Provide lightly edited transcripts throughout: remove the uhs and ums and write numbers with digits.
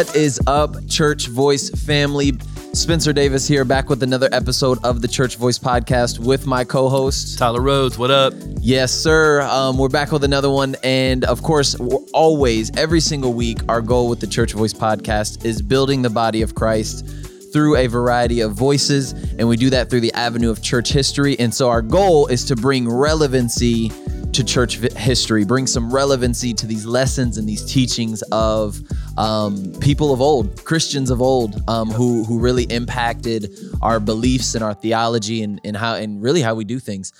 What is up, Church Voice family? Spencer Davis here, back with another episode of the Church Voice Podcast with my co-host, Tyler Rhodes. What up? Yes, sir. We're back with another one. And of course, always, every single week, our goal with the Church Voice Podcast is building the body of Christ through a variety of voices. And we do that through the avenue of church history. And so our goal is to bring relevancy to church history, bring some relevancy to these lessons and these teachings of people of old, Christians of old, who really impacted our beliefs and our theology and really how we do things.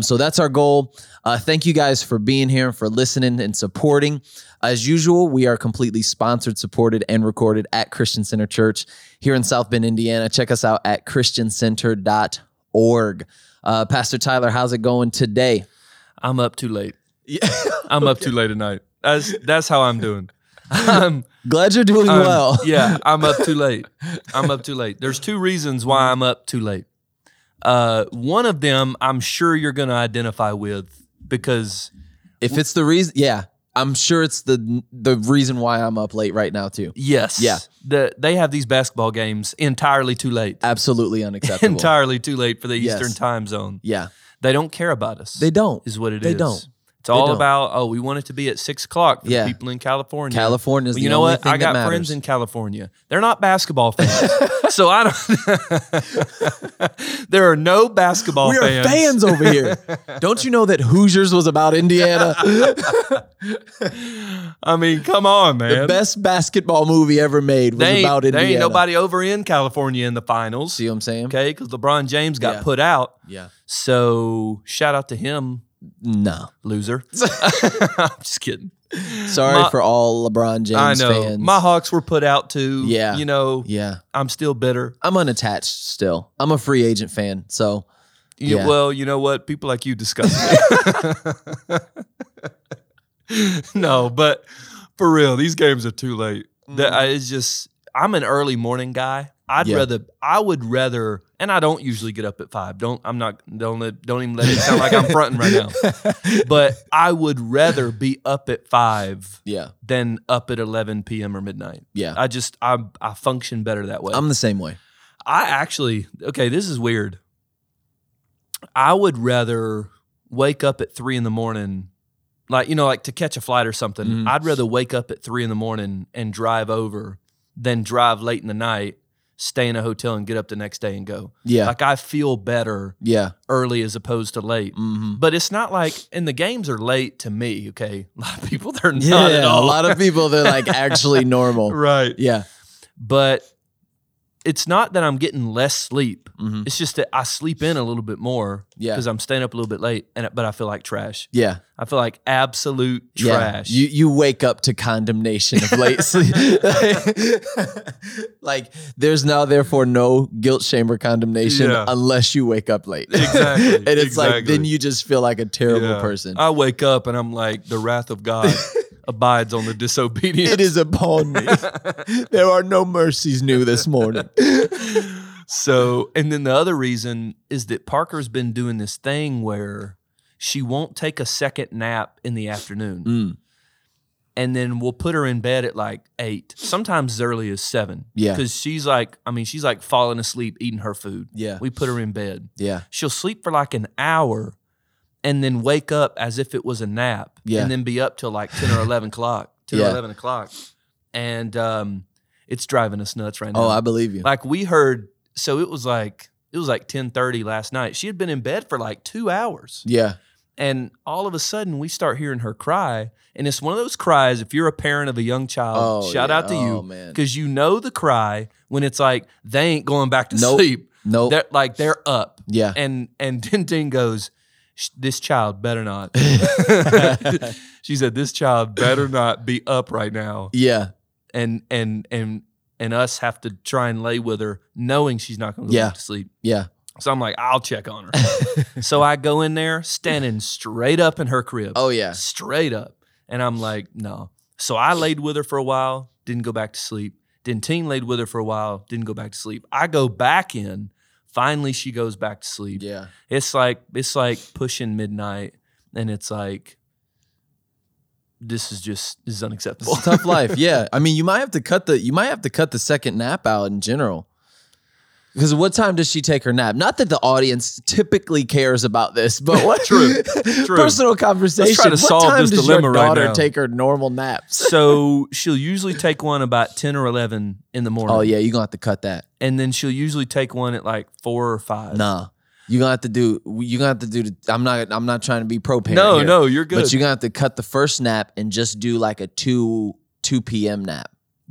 So that's our goal. Thank you guys for being here and for listening and supporting. As usual, we are completely sponsored, supported, and recorded at Christian Center Church here in South Bend, Indiana. Check us out at christiancenter.org. Pastor Tyler, how's it going today? I'm up too late. Yeah. I'm up too late at night. That's how I'm doing. Glad you're doing well. Yeah, I'm up too late. There's two reasons why I'm up too late. One of them, I'm sure you're going to identify with, because if it's the reason, yeah, I'm sure it's the reason why I'm up late right now too. Yes. Yeah. They have these basketball games entirely too late. Absolutely unacceptable. Entirely too late for the Eastern time zone. Yeah. They don't care about us. They don't. Is what it is. They don't. It's all about, we want it to be at 6 o'clock for the people in California. California's the only thing that matters. You know what? I got friends in California. They're not basketball fans. So I don't. There are no basketball fans. We are fans over here. Don't you know that Hoosiers was about Indiana? I mean, come on, man. The best basketball movie ever made was about Indiana. There ain't nobody over in California in the finals. See what I'm saying? Okay, because LeBron James got put out. Yeah. So shout out to him. No. Loser. I'm just kidding. Sorry for all LeBron James fans. I know. My Hawks were put out too. Yeah. You know, I'm still bitter. I'm unattached still. I'm a free agent fan. So, yeah. Well, you know what? People like you disgust me. No, but for real, these games are too late. It's just, I'm an early morning guy. I would rather, and I don't usually get up at 5. Don't even let it sound like I'm fronting right now. But I would rather be up at 5 than up at 11 p.m. or midnight. Yeah. I function better that way. I'm the same way. This is weird. I would rather wake up at 3 in the morning, like to catch a flight or something. Mm. I'd rather wake up at 3 in the morning and drive over than drive late in the night, stay in a hotel, and get up the next day and go. Yeah. Like, I feel better early as opposed to late. Mm-hmm. But it's not like, and the games are late to me, okay? A lot of people, they're not at all. A lot of people, they're like actually normal. Right. Yeah. But it's not that I'm getting less sleep. Mm-hmm. It's just that I sleep in a little bit more because I'm staying up a little bit late, but I feel like trash. Yeah. I feel like absolute trash. You wake up to condemnation of late sleep. Like, there's now therefore no guilt, shame, or condemnation unless you wake up late. Exactly. And it's like, then you just feel like a terrible person. I wake up and I'm like, the wrath of God abides on the disobedience. It is upon me. There are no mercies new this morning. So, and then the other reason is that Parker's been doing this thing where she won't take a second nap in the afternoon. Mm. And then we'll put her in bed at like 8, sometimes as early as 7. Yeah. Because she's like falling asleep, eating her food. Yeah. We put her in bed. Yeah. She'll sleep for like an hour and then wake up as if it was a nap, and then be up till like 10 or 11 o'clock. And it's driving us nuts right now. Oh, I believe you. Like, we heard, so it was like 10:30 last night. She had been in bed for like 2 hours. Yeah. And all of a sudden, we start hearing her cry. And it's one of those cries, if you're a parent of a young child, shout out to you, because you know the cry when it's like, they ain't going back to sleep. Nope. They're up. Yeah. And Tintin goes, this child better not. She said, this child better not be up right now. Yeah. And us have to try and lay with her knowing she's not going to go back to sleep. Yeah. So I'm like, I'll check on her. So I go in there standing straight up in her crib. Oh, yeah. Straight up. And I'm like, no. So I laid with her for a while, didn't go back to sleep. Then Teen laid with her for a while, didn't go back to sleep. I go back in. Finally, she goes back to sleep. Yeah. It's like pushing midnight, and it's like this is unacceptable. It's a tough life. Yeah. I mean, you might have to cut the second nap out in general. Because what time does she take her nap? Not that the audience typically cares about this, but what true. Personal conversation. Let's try to solve this dilemma right now. What time does your daughter take her normal naps? So she'll usually take one about 10 or 11 in the morning. Oh, yeah. You're going to have to cut that. And then she'll usually take one at like 4 or 5. Nah. You're going to have to do I'm not trying to be pro-parent here. No, you're good. But you're going to have to cut the first nap and just do like a 2 p.m. nap.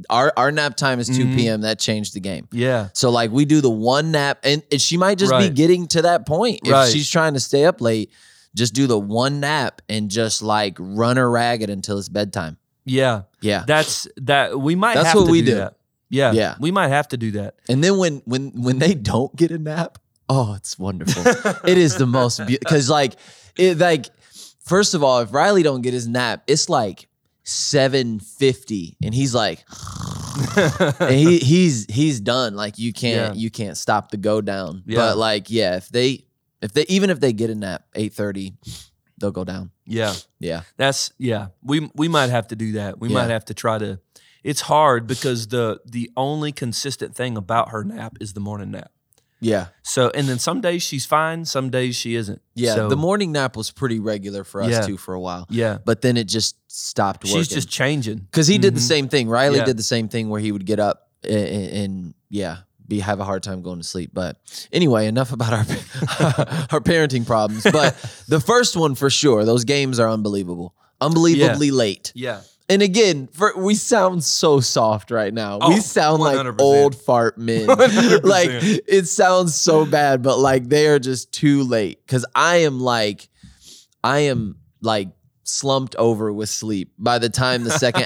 Our nap time is 2 p.m. That changed the game. Yeah. So like we do the one nap and she might just be getting to that point. If she's trying to stay up late, just do the one nap and just like run her ragged until it's bedtime. Yeah. Yeah. That's what we do. Yeah. Yeah. We might have to do that. And then when they don't get a nap, oh, it's wonderful. It is the most beautiful. Because first of all, if Riley don't get his nap, it's like 7:50 and he's like and he's done, like you can't stop the go down. But like if they even if they get a nap 8:30 they'll go down. We might have to do that. We might have to try to. It's hard because the only consistent thing about her nap is the morning nap. Yeah. So, and then some days she's fine, some days she isn't. Yeah. So, the morning nap was pretty regular for us too for a while. Yeah. But then it just stopped working. She's just changing. Because he did the same thing. Riley did the same thing where he would get up and have a hard time going to sleep. But anyway, enough about our our parenting problems. But the first one for sure, those games are unbelievable. Unbelievably late. Yeah. And again, we sound so soft right now. Oh, we sound 100%. Like old fart men. 100%. Like, it sounds so bad, but like they are just too late. Because I am like slumped over with sleep. By the time the second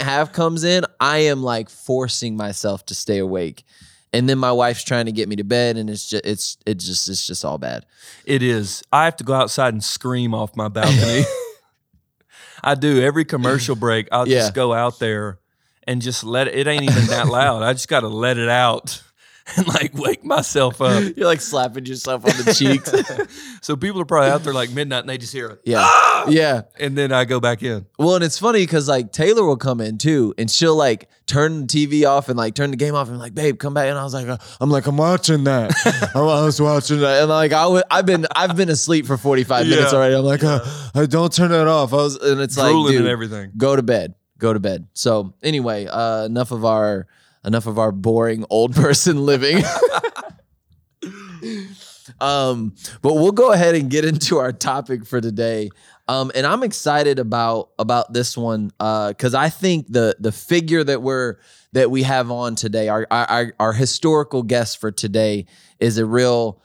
half, comes in, I am like forcing myself to stay awake. And then my wife's trying to get me to bed, and it's just all bad. It is. I have to go outside and scream off my balcony. I do. Every commercial break, I'll just go out there and just let it ain't even that loud. I just got to let it out and like wake myself up. You're like slapping yourself on the cheeks. So people are probably out there like midnight and they just hear it. Yeah. Ah! Yeah. And then I go back in. Well, and it's funny because like Taylor will come in too and she'll like turn the TV off and like turn the game off and like, babe, come back. And I was like, I'm watching that. I was watching that. And like, I've been asleep for 45 minutes already. I'm like, I don't turn that off. And it's drooling like, dude, and everything. Go to bed. So anyway, enough of our boring old person living. But we'll go ahead and get into our topic for today. And I'm excited about this one because I think the figure that we have on today, our historical guest for today, is a real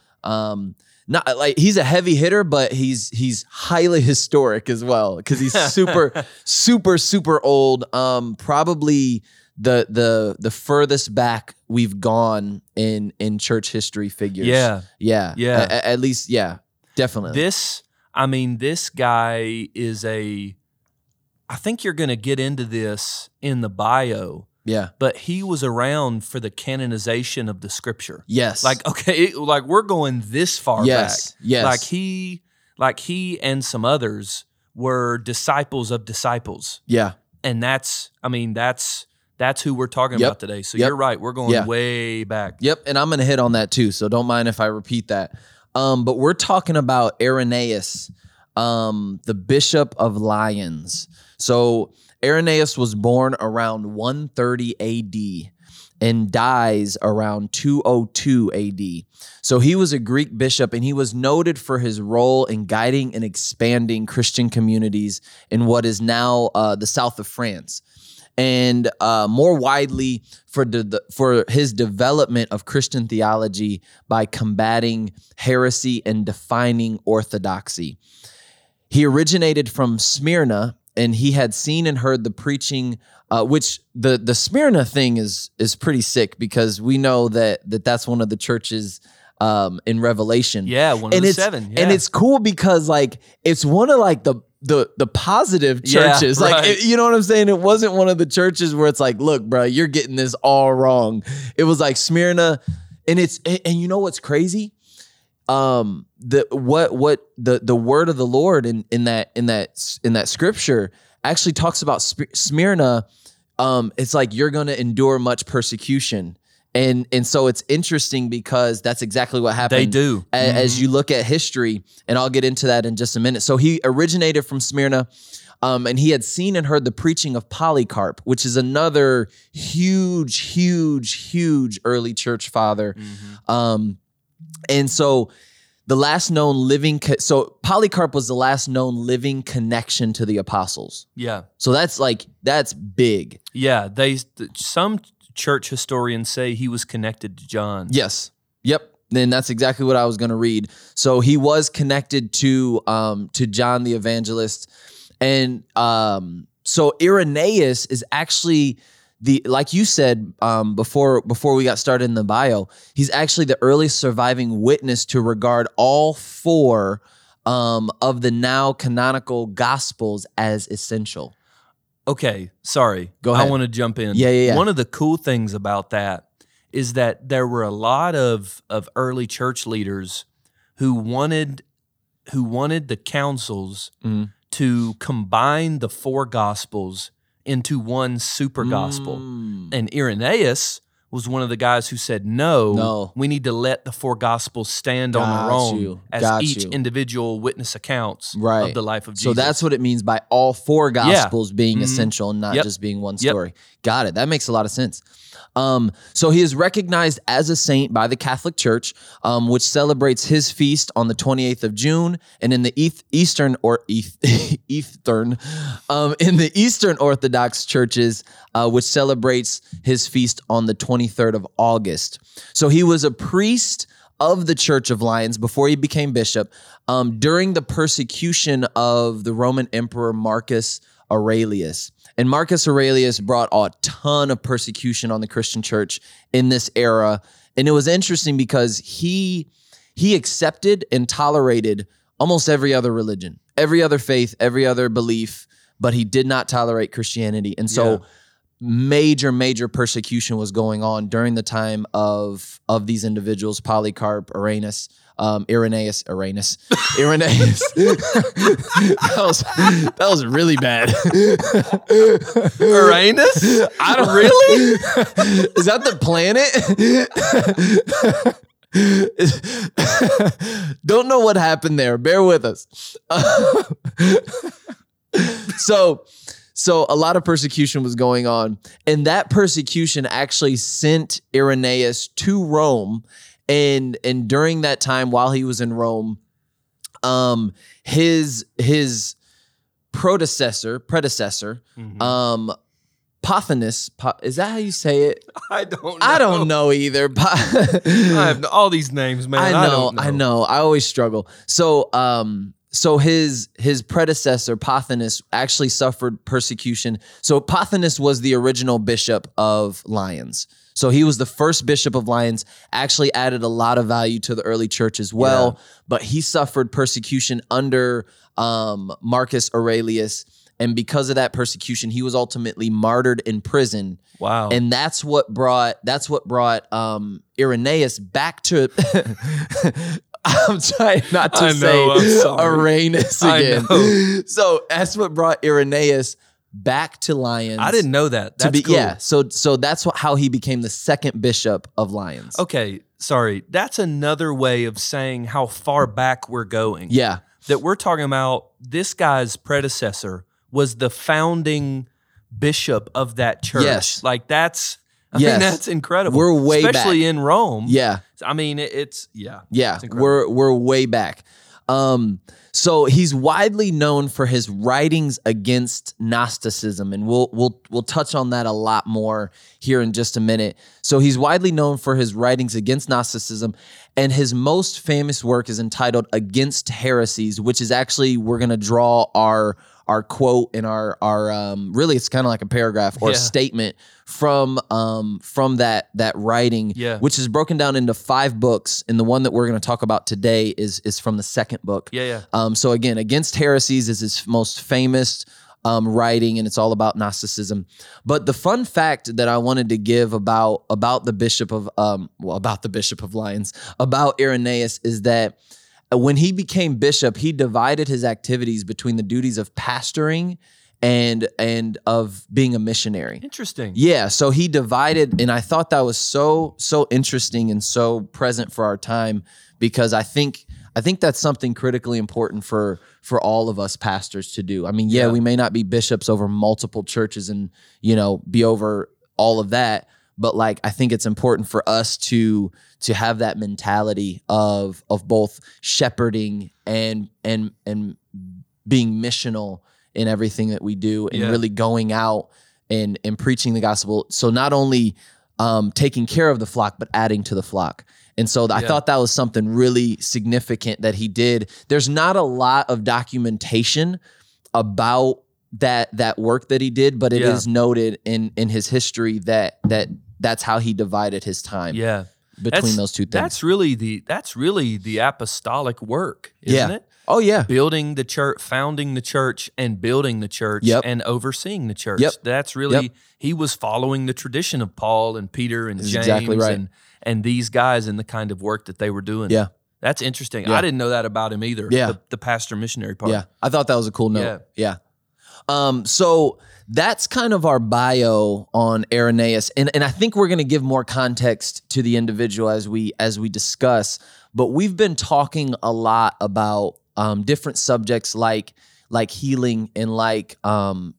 not like he's a heavy hitter, but he's highly historic as well because he's super super super old. Probably. The furthest back we've gone in church history figures. Yeah. At least, yeah, definitely. This guy is I think you're going to get into this in the bio. Yeah. But he was around for the canonization of the scripture. Yes. Like, okay, like we're going this far back. Yes. Like he and some others were disciples of disciples. Yeah. And that's who we're talking about today. So you're right. We're going way back. Yep. And I'm going to hit on that too. So don't mind if I repeat that. But we're talking about Irenaeus, the Bishop of Lyons. So Irenaeus was born around 130 AD and dies around 202 AD. So he was a Greek bishop and he was noted for his role in guiding and expanding Christian communities in what is now the south of France. And more widely for his development of Christian theology by combating heresy and defining orthodoxy. He originated from Smyrna, and he had seen and heard the preaching, which the Smyrna thing is pretty sick because we know that's one of the churches in Revelation. Yeah, one of the seven. Yeah. And it's cool because like it's one of like the positive churches. Yeah, right. Like, you know what I'm saying? It wasn't one of the churches where it's like, look, bro, you're getting this all wrong. It was like Smyrna. And you know what's crazy? the word of the Lord in that scripture actually talks about Smyrna. It's like you're going to endure much persecution. And so it's interesting because that's exactly what happened. They do. As you look at history, and I'll get into that in just a minute. So he originated from Smyrna, and he had seen and heard the preaching of Polycarp, which is another huge, huge, huge early church father. Mm-hmm. And so the last known living, so Polycarp was the last known living connection to the apostles. Yeah. So that's big. Yeah. Some church historians say he was connected to John. Yes. Yep. Then that's exactly what I was going to read. So he was connected to John the Evangelist. And so Irenaeus is actually like you said before we got started in the bio, he's actually the earliest surviving witness to regard all four of the now canonical gospels as essential. Okay, sorry. Go ahead. I want to jump in. Yeah. One of the cool things about that is that there were a lot of early church leaders who wanted the councils to combine the four gospels into one super gospel. And Irenaeus was one of the guys who said, no, we need to let the four gospels stand on their own as each individual witness accounts of the life of Jesus. So that's what it means by all four gospels being essential and not just being one story. Got it. That makes a lot of sense. So he is recognized as a saint by the Catholic Church, which celebrates his feast on the 28th of June. And in the Eastern Orthodox churches, which celebrates his feast on the 23rd of August. So he was a priest of the Church of Lyons before he became bishop, during the persecution of the Roman Emperor Marcus Aurelius. And Marcus Aurelius brought a ton of persecution on the Christian church in this era. And it was interesting because he accepted and tolerated almost every other religion, every other faith, every other belief, but he did not tolerate Christianity. And so major persecution was going on during the time of these individuals, Polycarp, Irenaeus. that was really bad. Uranus? I don't really. Is that the planet? Don't know what happened there. Bear with us. So a lot of persecution was going on, and that persecution actually sent Irenaeus to Rome. And during that time, while he was in Rome, his predecessor, Pothinus, is that how you say it? I don't know either. I have all these names, man. I know. I always struggle. So his predecessor, Pothinus, actually suffered persecution. So Pothinus was the original bishop of Lyons. So he was the first bishop of Lyons, actually added a lot of value to the early church as well, but he suffered persecution under Marcus Aurelius. And because of that persecution, he was ultimately martyred in prison. Wow. And that's what brought Irenaeus back to... I'm trying not to say Uranus again. So that's what brought Irenaeus back to Lyons. I didn't know that. That's cool. Yeah. So that's how he became the second bishop of Lyons. Okay. Sorry. That's another way of saying how far back we're going. Yeah. That we're talking about this guy's predecessor was the founding bishop of that church. Yes. Like that's... I mean, that's incredible. We're way back. Especially in Rome. Yeah. I mean, it's, yeah. Yeah, it's we're way back. So he's widely known for his writings against Gnosticism, and we'll touch on that a lot more here in just a minute. So he's widely known for his writings against Gnosticism, and his most famous work is entitled Against Heresies, which is actually, we're going to draw our quote and our really it's kind of like a paragraph or a statement from that writing, which is broken down into 5 books, and the one that we're going to talk about today is from the second book. So again, Against Heresies is his most famous writing, and it's all about Gnosticism. But the fun fact that I wanted to give about the Bishop of Lyons, about Irenaeus, is that when he became bishop, he divided his activities between the duties of pastoring and of being a missionary. Interesting. Yeah, so he divided, and I thought that was so interesting and so present for our time, because I think that's something critically important for all of us pastors to do. I mean, yeah, we may not be bishops over multiple churches and, you know, be over all of that, but like I think it's important for us to have that mentality of both shepherding and being missional in everything that we do, and really going out and preaching the gospel. So not only taking care of the flock, but adding to the flock. And so I thought that was something really significant that he did. There's not a lot of documentation about that work that he did, but it is noted in his history that's how he divided his time between those two things. That's really the apostolic work, isn't it? Oh, yeah. Building the church, founding the church, and building the church, and overseeing the church. Yep. That's really, he was following the tradition of Paul and Peter and James and these guys and the kind of work that they were doing. Yeah. That's interesting. Yeah. I didn't know that about him either, the pastor missionary part. Yeah, I thought that was a cool note. Yeah. So that's kind of our bio on Irenaeus. And I think we're going to give more context to the individual as we discuss, but we've been talking a lot about different subjects like healing and like the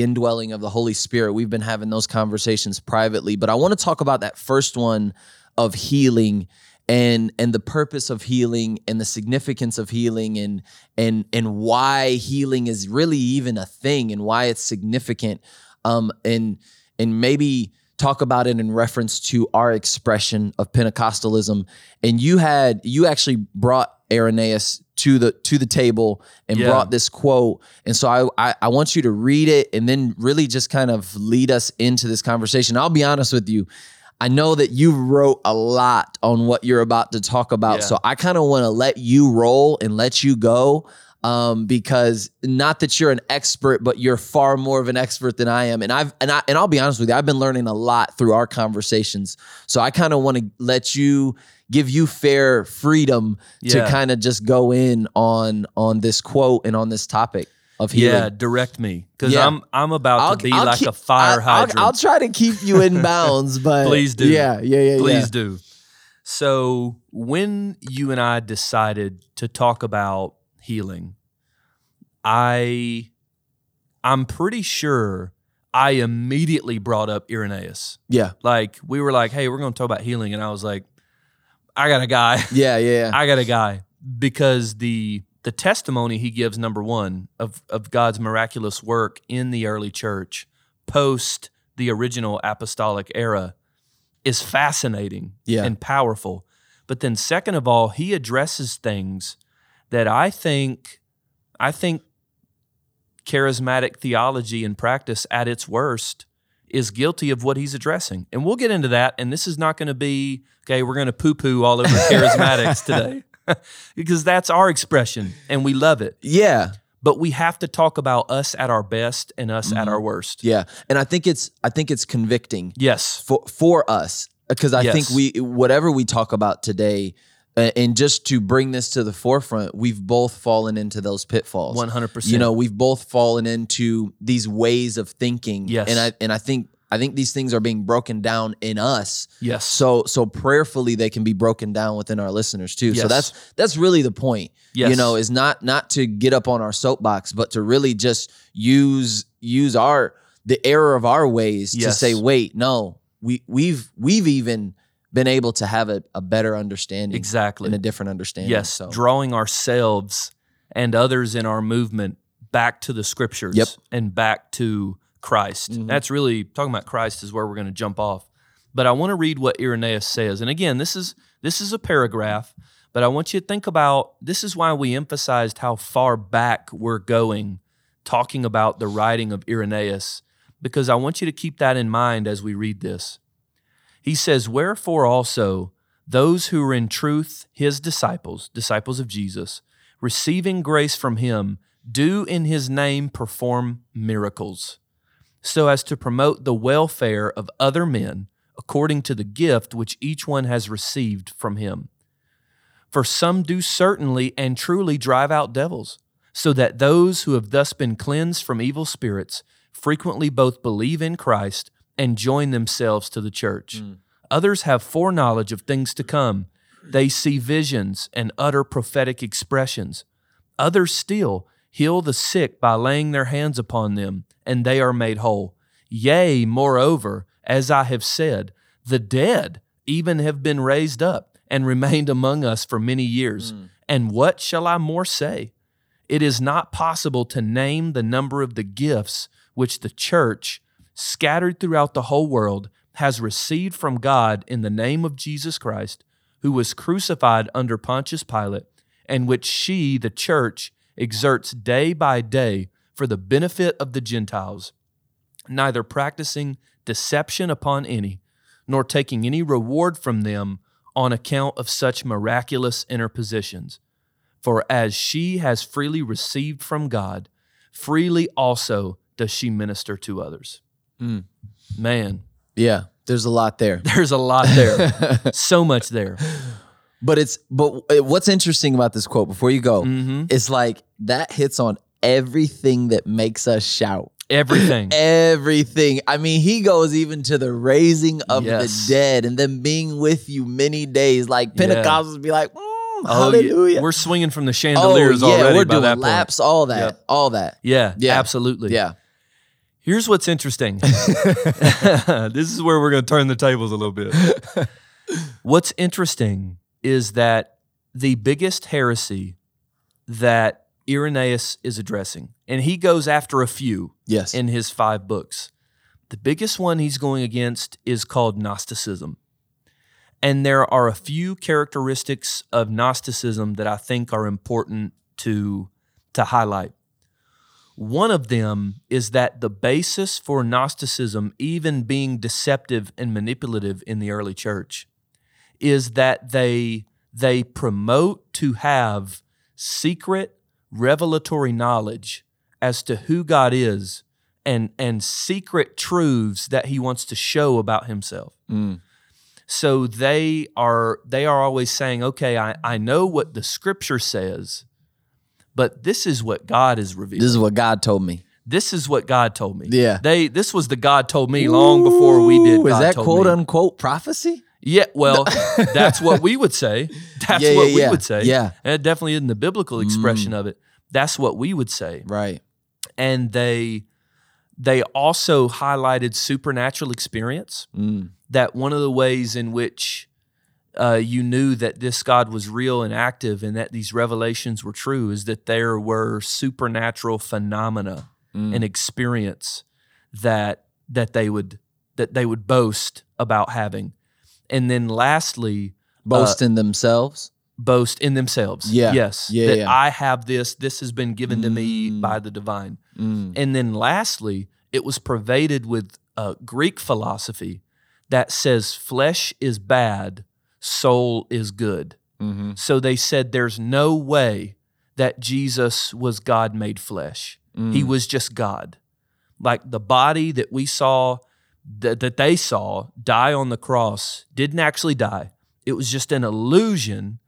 indwelling of the Holy Spirit. We've been having those conversations privately, but I want to talk about that first one of healing and the purpose of healing and the significance of healing and why healing is really even a thing and why it's significant. And maybe talk about it in reference to our expression of Pentecostalism. And you actually brought Irenaeus to the table and brought this quote. And so I want you to read it and then really just kind of lead us into this conversation. I'll be honest with you. I know that you wrote a lot on what you're about to talk about. Yeah. So I kind of want to let you roll and let you go. Because not that you're an expert, but you're far more of an expert than I am. And I'll be honest with you, I've been learning a lot through our conversations. So I kind of want to let you, give you fair freedom to kind of just go in on this quote and on this topic of healing. Yeah, direct me, because I'm about to be like a fire hydrant. I'll try to keep you in bounds, but please do. Yeah. Please do. So when you and I decided to talk about healing, I'm pretty sure I immediately brought up Irenaeus. Yeah. Like we were like, hey, we're going to talk about healing. And I was like, I got a guy. Yeah. I got a guy, because the testimony he gives, number one, of God's miraculous work in the early church post the original apostolic era is fascinating and powerful. But then second of all, he addresses things that I think charismatic theology and practice at its worst is guilty of what he's addressing. And we'll get into that, and this is not going to be, okay, we're going to poo-poo all over charismatics today, because that's our expression, and we love it. Yeah. But we have to talk about us at our best and us at our worst. Yeah, and I think it's convicting. Yes. For us, because I think whatever we talk about today, and just to bring this to the forefront, we've both fallen into those pitfalls. 100%. You know, we've both fallen into these ways of thinking. Yes. And I think these things are being broken down in us. Yes. So prayerfully they can be broken down within our listeners too. Yes. So that's really the point. Yes. You know, is not to get up on our soapbox, but to really just use the error of our ways to say, wait, no, we've even been able to have a better understanding. Exactly. And a different understanding. Yes, so drawing ourselves and others in our movement back to the scriptures and back to Christ. Mm-hmm. That's really, talking about Christ is where we're going to jump off. But I want to read what Irenaeus says. And again, this is a paragraph, but I want you to think about, this is why we emphasized how far back we're going, talking about the writing of Irenaeus, because I want you to keep that in mind as we read this. He says, wherefore also those who are in truth his disciples of Jesus, receiving grace from him, do in his name perform miracles, so as to promote the welfare of other men according to the gift which each one has received from him. For some do certainly and truly drive out devils, so that those who have thus been cleansed from evil spirits frequently both believe in Christ and join themselves to the church. Others have foreknowledge of things to come. They see visions and utter prophetic expressions. Others still heal the sick by laying their hands upon them, and they are made whole. Yea, moreover, as I have said, the dead even have been raised up and remained among us for many years. And what shall I more say? It is not possible to name the number of the gifts which the church, scattered throughout the whole world, has received from God in the name of Jesus Christ, who was crucified under Pontius Pilate, and which she, the church, exerts day by day for the benefit of the Gentiles, neither practicing deception upon any, nor taking any reward from them on account of such miraculous interpositions. For as she has freely received from God, freely also does she minister to others. Man. Yeah, there's a lot there. So much there. But what's interesting about this quote, before you go, it's like that hits on everything that makes us shout. Everything. I mean, he goes even to the raising of the dead and then being with you many days. Like Pentecostals would be like, hallelujah. Yeah. We're swinging from the chandeliers already. We're doing that laps, point. All that, all that. Yeah, absolutely. Yeah. Here's what's interesting. This is where we're going to turn the tables a little bit. What's interesting is that the biggest heresy that Irenaeus is addressing, and he goes after a few in his 5 books. The biggest one he's going against is called Gnosticism. And there are a few characteristics of Gnosticism that I think are important to highlight. One of them is that the basis for Gnosticism, even being deceptive and manipulative in the early church, is that they promote to have secret revelatory knowledge as to who God is and secret truths that he wants to show about himself. So they are always saying, okay, I know what the scripture says, but this is what God is revealing. This is what God told me. Yeah. This was the God told me long before we did. Is that quote unquote prophecy? Yeah, well, that's what we would say. Yeah. And it definitely isn't the biblical expression of it. That's what we would say. Right. And they also highlighted supernatural experience, that one of the ways in which you knew that this God was real and active and that these revelations were true is that there were supernatural phenomena and experience that they would boast about having. And then lastly, boast in themselves. Yeah. Yes. Yeah, that I have this. This has been given to me by the divine. And then lastly, it was pervaded with Greek philosophy that says flesh is bad, soul is good. So they said there's no way that Jesus was God made flesh. He was just God. Like the body that we saw, that they saw die on the cross, didn't actually die. It was just an illusion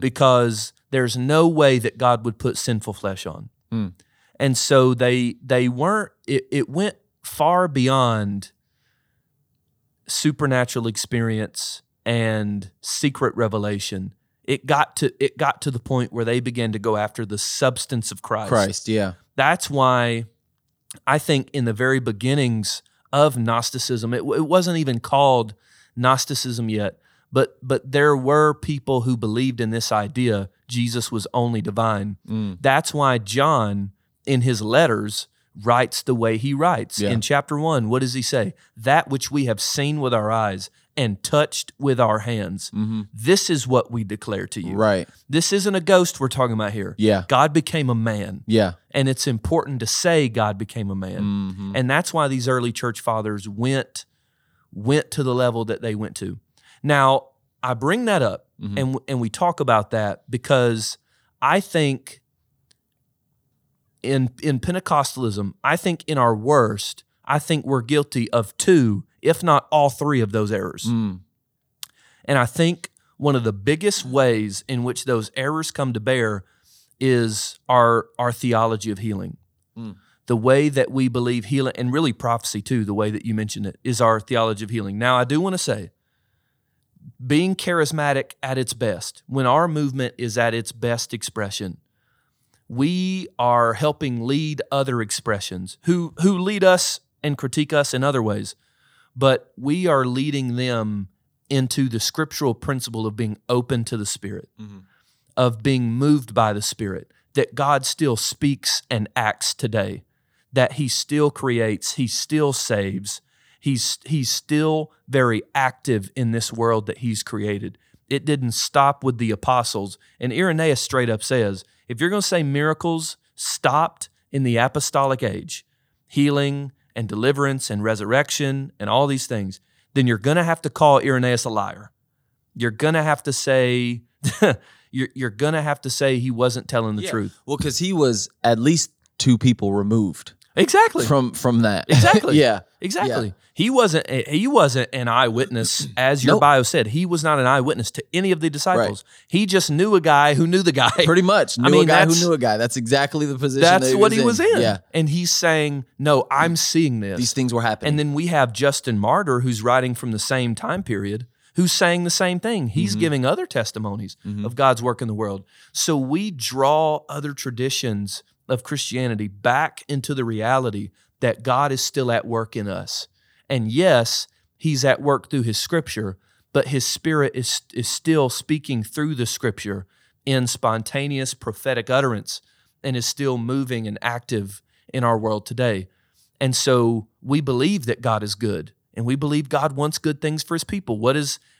because there's no way that God would put sinful flesh on. And so they weren't, it went far beyond supernatural experience and secret revelation. It got to the point where they began to go after the substance of Christ. That's why I think in the very beginnings of Gnosticism, it wasn't even called Gnosticism yet, but there were people who believed in this idea Jesus was only divine. That's why John, in his letters, writes the way he writes. In chapter 1, what does he say? That which we have seen with our eyes and touched with our hands. This is what we declare to you. Right. This isn't a ghost we're talking about here. Yeah. God became a man. Yeah. And it's important to say God became a man. And that's why these early church fathers went to the level that they went to. Now, I bring that up and we talk about that because I think in Pentecostalism, I think in our worst, I think we're guilty of two, if not all three of those errors. Mm. And I think one of the biggest ways in which those errors come to bear is our theology of healing. Mm. The way that we believe healing, and really prophecy too, the way that you mentioned it, is our theology of healing. Now, I do want to say, being charismatic at its best, when our movement is at its best expression, we are helping lead other expressions who lead us and critique us in other ways, but we are leading them into the scriptural principle of being open to the Spirit, mm-hmm. of being moved by the Spirit, that God still speaks and acts today, that He still creates, He still saves, He's still very active in this world that He's created. It didn't stop with the apostles. And Irenaeus straight up says, if you're going to say miracles stopped in the apostolic age, healing and deliverance and resurrection and all these things, then you're going to have to call Irenaeus a liar. You're going to have to say... You're going to have to say he wasn't telling the truth. Well, because he was at least two people removed. Exactly. From that. Exactly. Yeah. Exactly. Yeah. He wasn't an eyewitness, as your bio said. He was not an eyewitness to any of the disciples. Right. He just knew a guy who knew the guy. Pretty much. A guy who knew a guy. That's exactly the position that's that what he was in. Yeah. And he's saying, no, I'm seeing this. These things were happening. And then we have Justin Martyr, who's writing from the same time period, who's saying the same thing. He's mm-hmm. giving other testimonies mm-hmm. of God's work in the world. So we draw other traditions of Christianity back into the reality that God is still at work in us. And yes, He's at work through His Scripture, but His Spirit is still speaking through the Scripture in spontaneous prophetic utterance and is still moving and active in our world today. And so we believe that God is good. And we believe God wants good things for His people.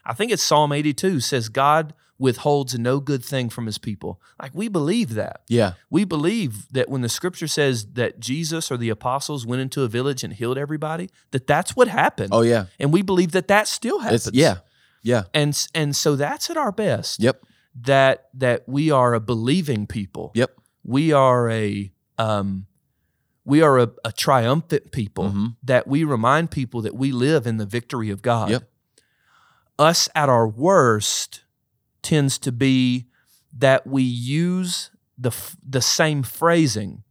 I think it's Psalm 82 says, God withholds no good thing from His people. Like, we believe that. Yeah. We believe that when the Scripture says that Jesus or the apostles went into a village and healed everybody, that that's what happened. Oh, yeah. And we believe that that still happens. Yeah. And so that's at our best. Yep. That we are a believing people. Yep. We are a triumphant people mm-hmm. that we remind people that we live in the victory of God. Yep. Us at our worst tends to be that we use the same phrasing,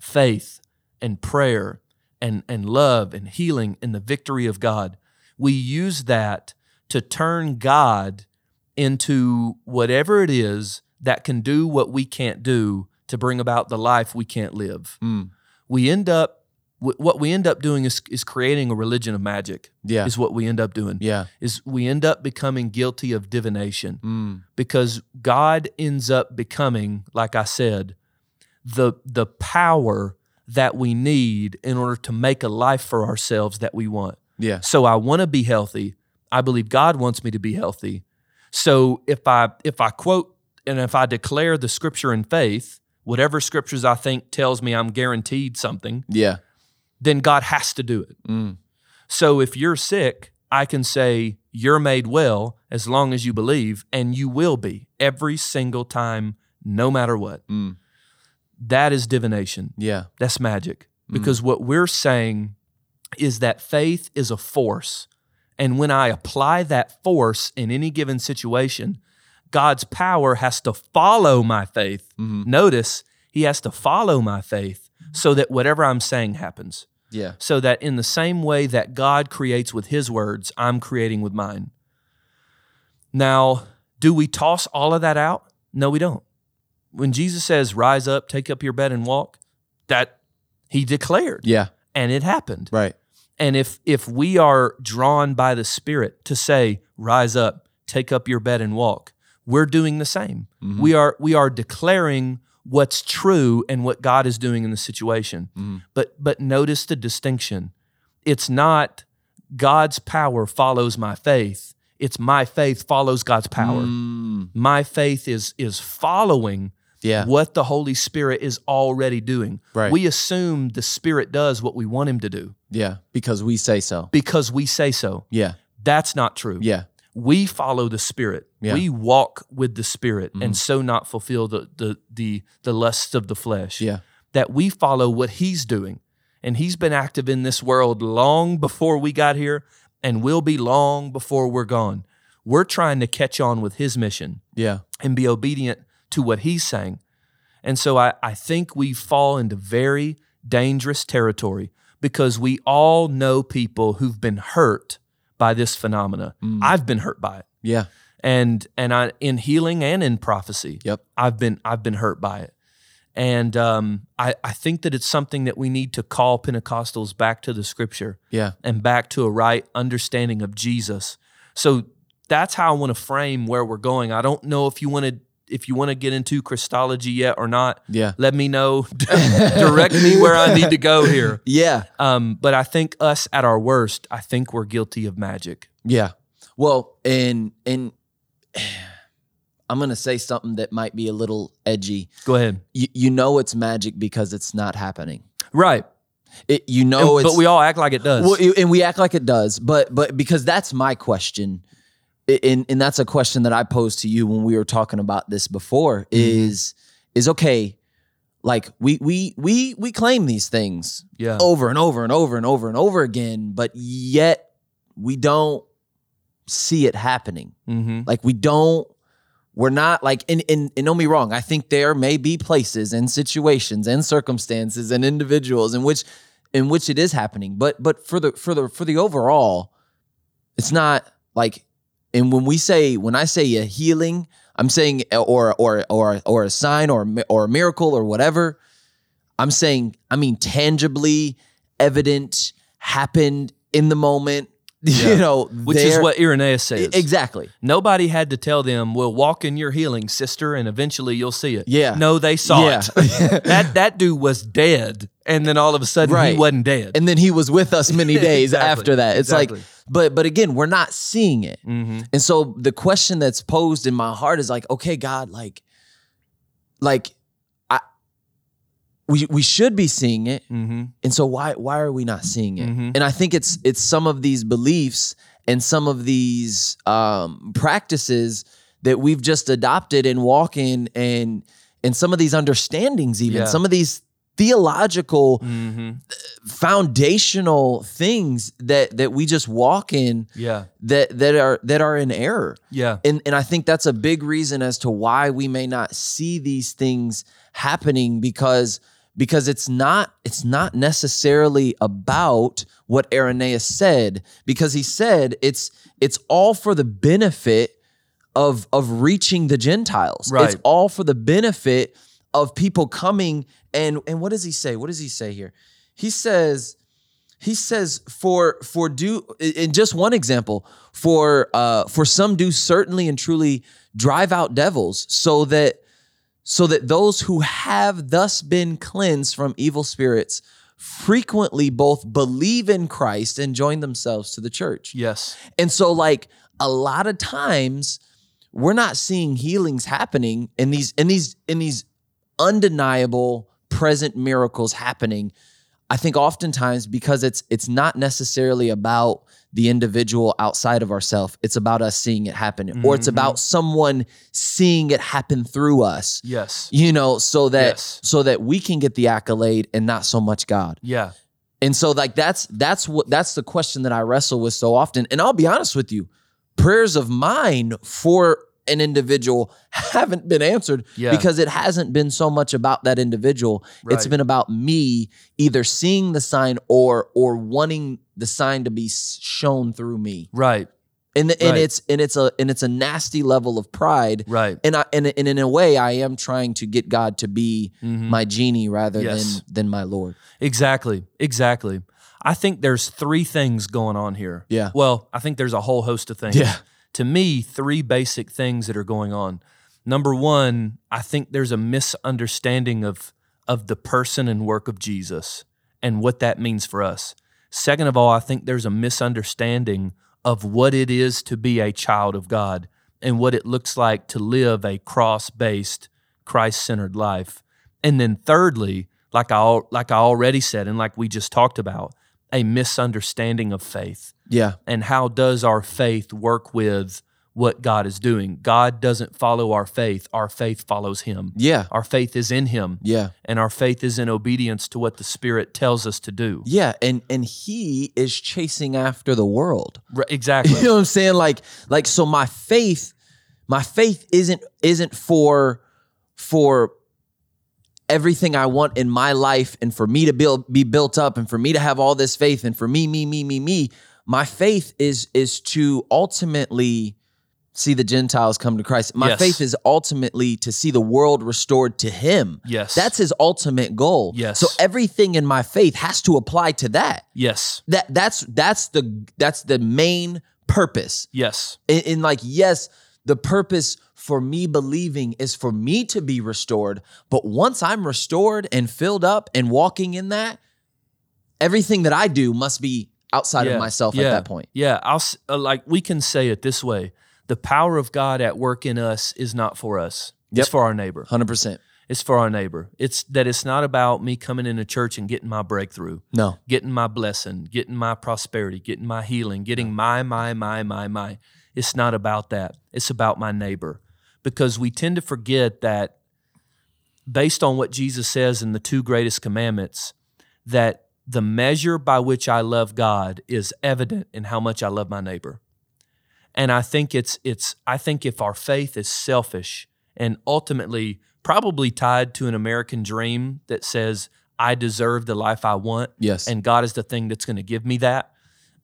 faith and prayer and love and healing and the victory of God. We use that to turn God into whatever it is that can do what we can't do to bring about the life we can't live. Mm. What we end up doing is creating a religion of magic. Yeah. Is what we end up doing. Yeah. Is we end up becoming guilty of divination because God ends up becoming, like I said, the power that we need in order to make a life for ourselves that we want. Yeah. So I want to be healthy. I believe God wants me to be healthy. So if I quote and if I declare the Scripture in faith, whatever Scriptures I think tells me I'm guaranteed something, then God has to do it. Mm. So if you're sick, I can say you're made well as long as you believe, and you will be every single time, no matter what. Mm. That is divination. Yeah. That's magic. Because what we're saying is that faith is a force, and when I apply that force in any given situation— God's power has to follow my faith. Mm-hmm. Notice, He has to follow my faith so that whatever I'm saying happens. Yeah. So that in the same way that God creates with His words, I'm creating with mine. Now, do we toss all of that out? No, we don't. When Jesus says, rise up, take up your bed and walk, that He declared. Yeah. And it happened. Right. And if we are drawn by the Spirit to say, rise up, take up your bed and walk, we're doing the same. Mm-hmm. We are declaring what's true and what God is doing in the situation. Mm-hmm. But notice the distinction. It's not God's power follows my faith. It's my faith follows God's power. Mm. My faith is following what the Holy Spirit is already doing. Right. We assume the Spirit does what we want Him to do. Yeah, because we say so. Yeah. That's not true. Yeah. We follow the Spirit. Yeah. We walk with the Spirit and so not fulfill the lusts of the flesh. Yeah. that we follow what he's doing. And he's been active in this world long before we got here and will be long before we're gone. We're trying to catch on with his mission, yeah, and be obedient to what he's saying. And so I think we fall into very dangerous territory because we all know people who've been hurt by this phenomena. Mm. I've been hurt by it. Yeah. And I, in healing and in prophecy, yep, I've been hurt by it. And I think that it's something that we need to call Pentecostals back to the Scripture, yeah, and back to a right understanding of Jesus. So that's how I want to frame where we're going. I don't know if you want to get into Christology yet or not. Yeah, let me know. Direct me where I need to go here. Yeah, but I think us at our worst, I think we're guilty of magic. Yeah. Well, and I'm going to say something that might be a little edgy. Go ahead. You know it's magic because it's not happening. Right. But we all act like it does. Well, and we act like it does, but because that's my question, and that's a question that I posed to you when we were talking about this before, mm-hmm, is okay, like we claim these things, yeah, over and over and over and over and over again, but yet we don't see it happening. Mm-hmm. Like we're not like, and don't be wrong, I think there may be places and situations and circumstances and individuals in which it is happening. But for the overall, it's not like, and when I say a healing, I'm saying or a sign or a miracle or whatever, I'm saying, I mean, tangibly evident, happened in the moment. Yeah. You know, which is what Irenaeus says. Exactly. Nobody had to tell them, "Well, walk in your healing, sister, and eventually you'll see it." Yeah. No, they saw, yeah, it. That dude was dead, and then all of a sudden, right, he wasn't dead, and then he was with us many days exactly, after that. It's exactly, like, but again, we're not seeing it, mm-hmm, and so the question that's posed in my heart is like, okay, God, like we should be seeing it, mm-hmm, and so why are we not seeing it? Mm-hmm. And I think it's some of these beliefs and some of these practices that we've just adopted and walk in, and some of these understandings, even, yeah, some of these theological, mm-hmm, foundational things that we just walk in, yeah, that are in error. Yeah. And I think that's a big reason as to why we may not see these things happening, because it's not necessarily about what Irenaeus said, because he said it's all for the benefit of reaching the Gentiles. Right. It's all for the benefit of people coming, and what does he say? What does he say here? He says for do, in just one example, for some do certainly and truly drive out devils, so that those who have thus been cleansed from evil spirits frequently both believe in Christ and join themselves to the church. Yes. And so, like, a lot of times we're not seeing healings happening in these undeniable present miracles happening. I think oftentimes because it's not necessarily about the individual outside of ourselves. It's about us seeing it happen, mm-hmm, or it's about someone seeing it happen through us. Yes. You know, so that we can get the accolade and not so much God. Yeah. And so, like, that's the question that I wrestle with so often. And I'll be honest with you, prayers of mine for an individual haven't been answered, yeah, because it hasn't been so much about that individual. Right. It's been about me either seeing the sign or wanting the sign to be shown through me. Right. And it's a nasty level of pride. Right. And in a way, I am trying to get God to be, mm-hmm, my genie rather, yes, than my Lord. Exactly. I think there's three things going on here. Yeah. Well, I think there's a whole host of things. Yeah. To me, three basic things that are going on. Number one, I think there's a misunderstanding of the person and work of Jesus and what that means for us. Second of all, I think there's a misunderstanding of what it is to be a child of God and what it looks like to live a cross-based, Christ-centered life. And then thirdly, like I already said and like we just talked about, a misunderstanding of faith. Yeah. And how does our faith work with what God is doing. God doesn't follow our faith. Our faith follows him. Yeah. Our faith is in him. Yeah. And our faith is in obedience to what the Spirit tells us to do. Yeah, and he is chasing after the world. Right, exactly. You know what I'm saying? Like so my faith isn't for everything I want in my life and for me to be built up and for me to have all this faith and for me. My faith is to ultimately see the Gentiles come to Christ. My faith is ultimately to see the world restored to him. Yes. That's his ultimate goal. Yes. So everything in my faith has to apply to that. Yes. That's the main purpose. Yes. The purpose for me believing is for me to be restored. But once I'm restored and filled up and walking in that, everything that I do must be outside of myself at that point. Yeah, we can say it this way. The power of God at work in us is not for us. It's for our neighbor. 100%. It's for our neighbor. It's not about me coming into church and getting my breakthrough. No. Getting my blessing, getting my prosperity, getting my healing, getting my. It's not about that. It's about my neighbor. Because we tend to forget that based on what Jesus says in the two greatest commandments, that the measure by which I love God is evident in how much I love my neighbor. And I think I think if our faith is selfish and ultimately probably tied to an American dream that says I deserve the life I want, and God is the thing that's going to give me that,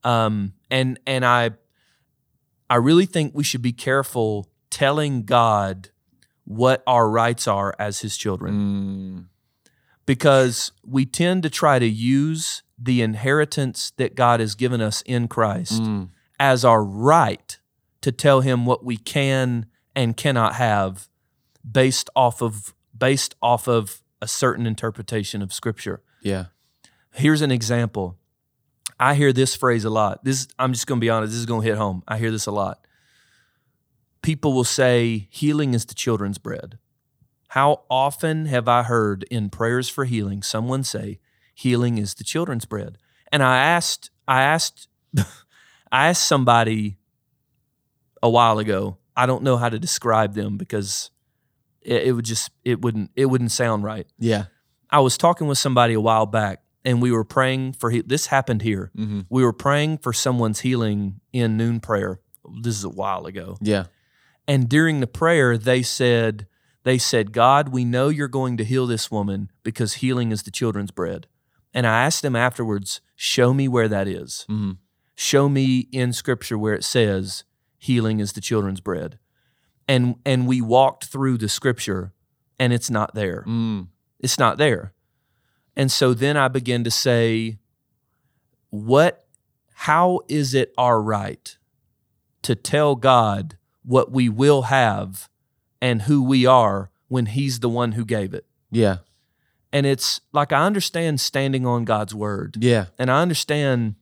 and I really think we should be careful telling God what our rights are as his children. Because we tend to try to use the inheritance that God has given us in Christ as our right to tell him what we can and cannot have based off of a certain interpretation of Scripture. Yeah. Here's an example. I hear this phrase a lot. I'm just going to be honest, this is going to hit home. I hear this a lot. People will say, healing is the children's bread. How often have I heard in prayers for healing, someone say, healing is the children's bread? And I asked somebody a while ago, I don't know how to describe them because it wouldn't sound right. Yeah. I was talking with somebody a while back, and we were praying for this happened here. Mm-hmm. We were praying for someone's healing in noon prayer. This is a while ago. Yeah. And during the prayer, they said, God, we know you're going to heal this woman because healing is the children's bread. And I asked them afterwards, show me where that is. Mm-hmm. Show me in Scripture where it says healing is the children's bread. And we walked through the Scripture, and it's not there. Mm. It's not there. And so then I begin to say, how is it our right to tell God what we will have and who we are when he's the one who gave it? Yeah. And it's like, I understand standing on God's word. Yeah. And I understand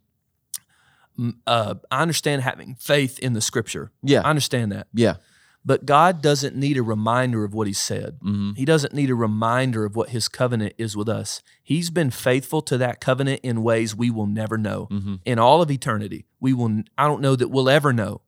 having faith in the Scripture. Yeah. I understand that. Yeah. But God doesn't need a reminder of what he said. Mm-hmm. He doesn't need a reminder of what his covenant is with us. He's been faithful to that covenant in ways we will never know. Mm-hmm. In all of eternity, I don't know that we'll ever know.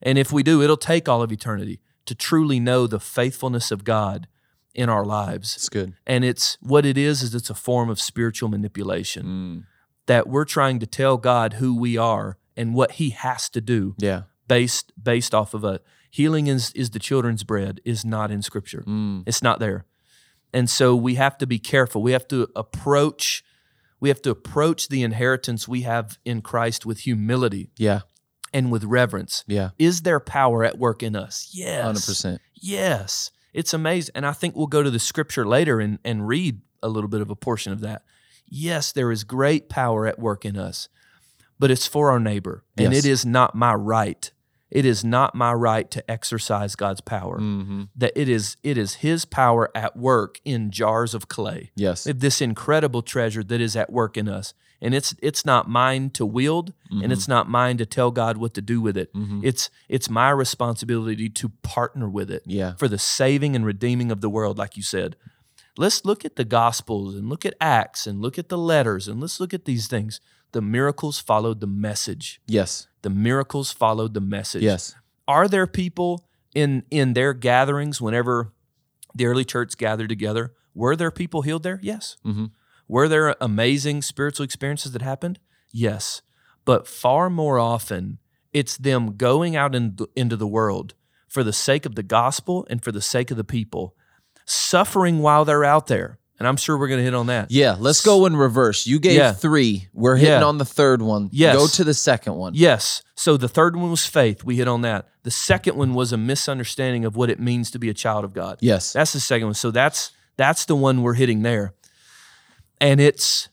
And if we do, it'll take all of eternity to truly know the faithfulness of God in our lives. It's good. And it's a form of spiritual manipulation that we're trying to tell God who we are and what he has to do. Yeah. Based off of a healing is the children's bread is not in Scripture. Mm. It's not there. And so we have to be careful. We have to approach the inheritance we have in Christ with humility. Yeah. And with reverence. Yeah. Is there power at work in us? Yes. 100%. Yes. It's amazing. And I think we'll go to the Scripture later and read a little bit of a portion of that. Yes, there is great power at work in us, but it's for our neighbor. And it is not my right. It is not my right to exercise God's power. Mm-hmm. That it is his power at work in jars of clay. Yes. This incredible treasure that is at work in us. And it's not mine to wield, mm-hmm. and it's not mine to tell God what to do with it. Mm-hmm. It's my responsibility to partner with it for the saving and redeeming of the world, like you said. Let's look at the Gospels and look at Acts and look at the letters and let's look at these things. The miracles followed the message. Yes. The miracles followed the message. Yes. Are there people in their gatherings, whenever the early church gathered together, were there people healed there? Yes. Mm-hmm. Were there amazing spiritual experiences that happened? Yes. But far more often, it's them going out into the world for the sake of the gospel and for the sake of the people, suffering while they're out there. And I'm sure we're going to hit on that. Yeah, let's go in reverse. You gave three. We're hitting on the third one. Yes. Go to the second one. Yes. So the third one was faith. We hit on that. The second one was a misunderstanding of what it means to be a child of God. Yes. That's the second one. So that's the one we're hitting there. And it's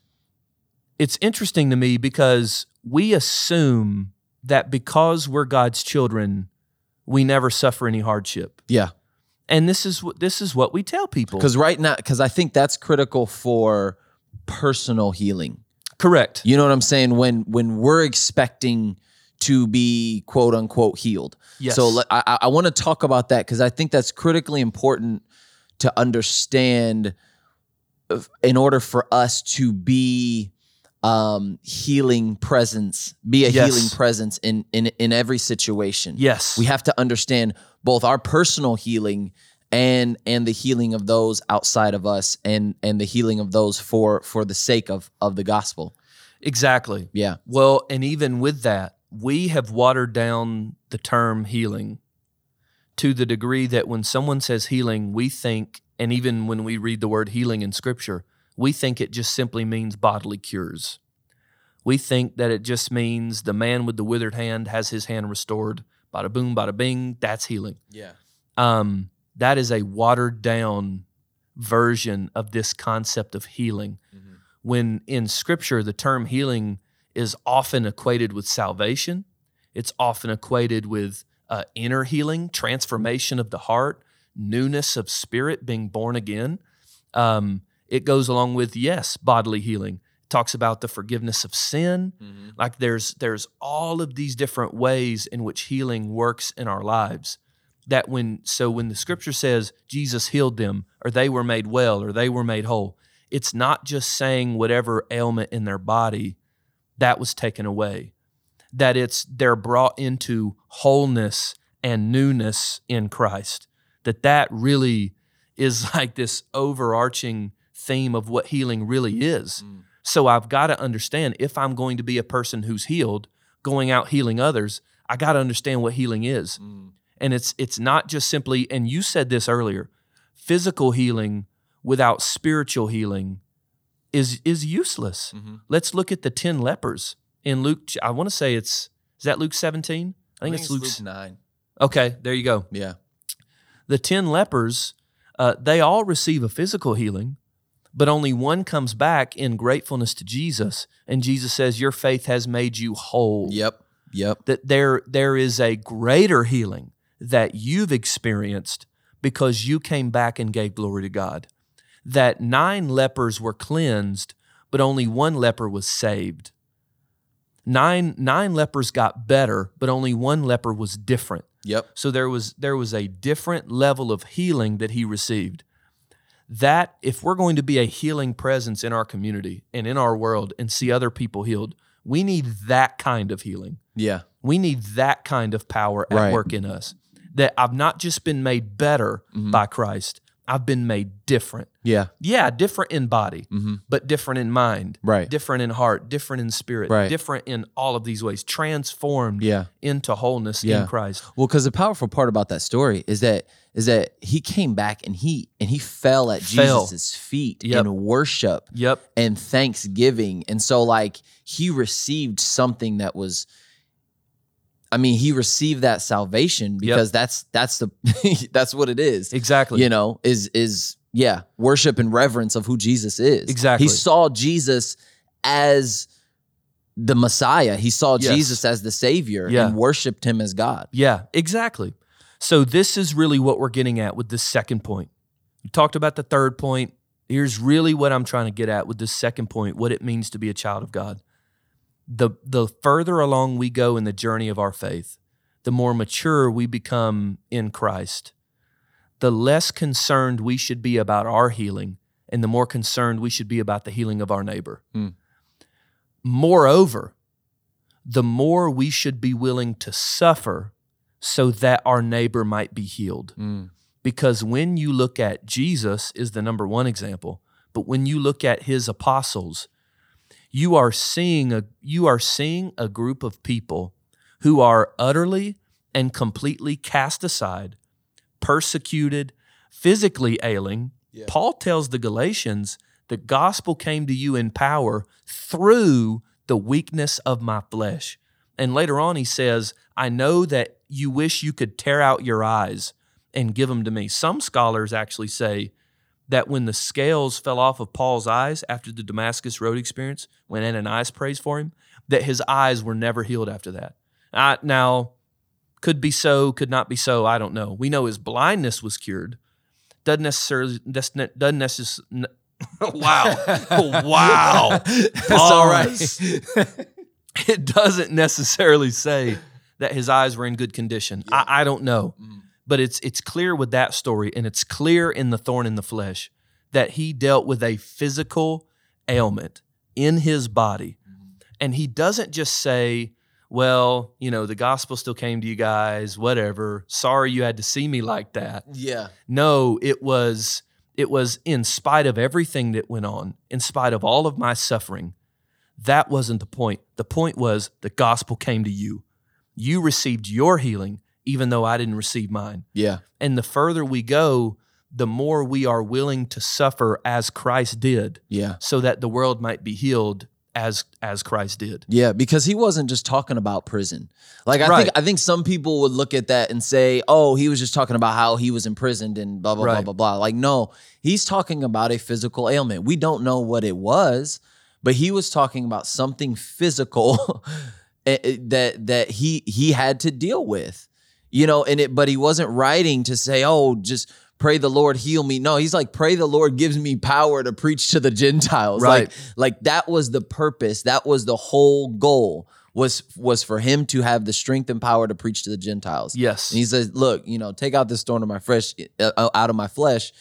interesting to me because we assume that because we're God's children, we never suffer any hardship. Yeah. And this is what we tell people. Because right now, because I think that's critical for personal healing. Correct. You know what I'm saying? When we're expecting to be quote unquote healed. Yes. So I want to talk about that because I think that's critically important to understand in order for us to be healing presence in every situation. Yes. We have to understand both our personal healing and the healing of those outside of us and the healing of those for the sake of the gospel. Exactly. Yeah. Well, and even with that, we have watered down the term healing to the degree that when someone says healing, we think, and even when we read the word healing in Scripture, we think it just simply means bodily cures. We think that it just means the man with the withered hand has his hand restored. Bada boom, bada bing, that's healing. Yeah. That is a watered-down version of this concept of healing. Mm-hmm. When in Scripture, the term healing is often equated with salvation. It's often equated with inner healing, transformation of the heart, newness of spirit, being born again. It goes along with, yes, bodily healing. It talks about the forgiveness of sin. Mm-hmm. Like there's all of these different ways in which healing works in our lives. That when the Scripture says Jesus healed them, or they were made well, or they were made whole, it's not just saying whatever ailment in their body that was taken away. That they're brought into wholeness and newness in Christ. That really is like this overarching theme of what healing really is. Mm. So I've got to understand, if I'm going to be a person who's healed, going out healing others, I got to understand what healing is. Mm. And it's not just simply, and you said this earlier, physical healing without spiritual healing is useless. Mm-hmm. Let's look at the 10 lepers in Luke. I want to say is that Luke 17? I think it's Luke 9. Okay, there you go. Yeah. The 10 lepers, they all receive a physical healing, but only one comes back in gratefulness to Jesus, and Jesus says, your faith has made you whole. Yep, yep. That there is a greater healing that you've experienced because you came back and gave glory to God. That 9 lepers were cleansed, but only one leper was saved. 9 lepers got better, but only one leper was different. Yep. So there was a different level of healing that he received. That if we're going to be a healing presence in our community and in our world and see other people healed, we need that kind of healing. Yeah. We need that kind of power at work in us. That I've not just been made better by Christ, I've been made different. Yeah. Yeah, different in body, but different in mind, different in heart, different in spirit, different in all of these ways, transformed into wholeness in Christ. Well, because the powerful part about that story is that he came back and he fell at Jesus' feet in worship and thanksgiving. And so like he received something that was, I mean, he received that salvation because that's that's what it is. Exactly. You know, is worship and reverence of who Jesus is. Exactly. He saw Jesus as the Messiah. He saw Jesus as the Savior and worshiped him as God. Yeah, exactly. So this is really what we're getting at with this second point. We talked about the third point. Here's really what I'm trying to get at with this second point, what it means to be a child of God. The further along we go in the journey of our faith, the more mature we become in Christ, the less concerned we should be about our healing and the more concerned we should be about the healing of our neighbor. Mm. Moreover, the more we should be willing to suffer so that our neighbor might be healed. Mm. Because when you look at Jesus is the number one example, but when you look at his apostles, you are seeing a group of people who are utterly and completely cast aside, persecuted, physically ailing. Yeah. Paul tells the Galatians, the gospel came to you in power through the weakness of my flesh. And later on he says, I know that you wish you could tear out your eyes and give them to me. Some scholars actually say that when the scales fell off of Paul's eyes after the Damascus Road experience, when Ananias prays for him, that his eyes were never healed after that. Now, could be so, could not be so, I don't know. We know his blindness was cured. Doesn't necessarily wow. That's all right. It doesn't necessarily say that his eyes were in good condition. Yeah. I don't know. Mm. But it's clear with that story, and it's clear in the thorn in the flesh, that he dealt with a physical ailment in his body. And he doesn't just say, well, you know, the gospel still came to you guys, whatever. Sorry you had to see me like that. Yeah. No, it was in spite of everything that went on, in spite of all of my suffering. That wasn't the point. The point was the gospel came to you. You received your healing, even though I didn't receive mine. Yeah. And the further we go, the more we are willing to suffer as Christ did. Yeah. So that the world might be healed as Christ did. Yeah, because he wasn't just talking about prison. Like I think some people would look at that and say, "Oh, he was just talking about how he was imprisoned and blah blah blah blah blah." Like no, he's talking about a physical ailment. We don't know what it was, but he was talking about something physical that he had to deal with. You know, but he wasn't writing to say, oh, just pray the Lord heal me. No, he's like, pray the Lord gives me power to preach to the Gentiles. Right. Like that was the purpose. That was the whole goal was for him to have the strength and power to preach to the Gentiles. Yes. And he says, look, you know, take out this thorn of my flesh, out of my flesh.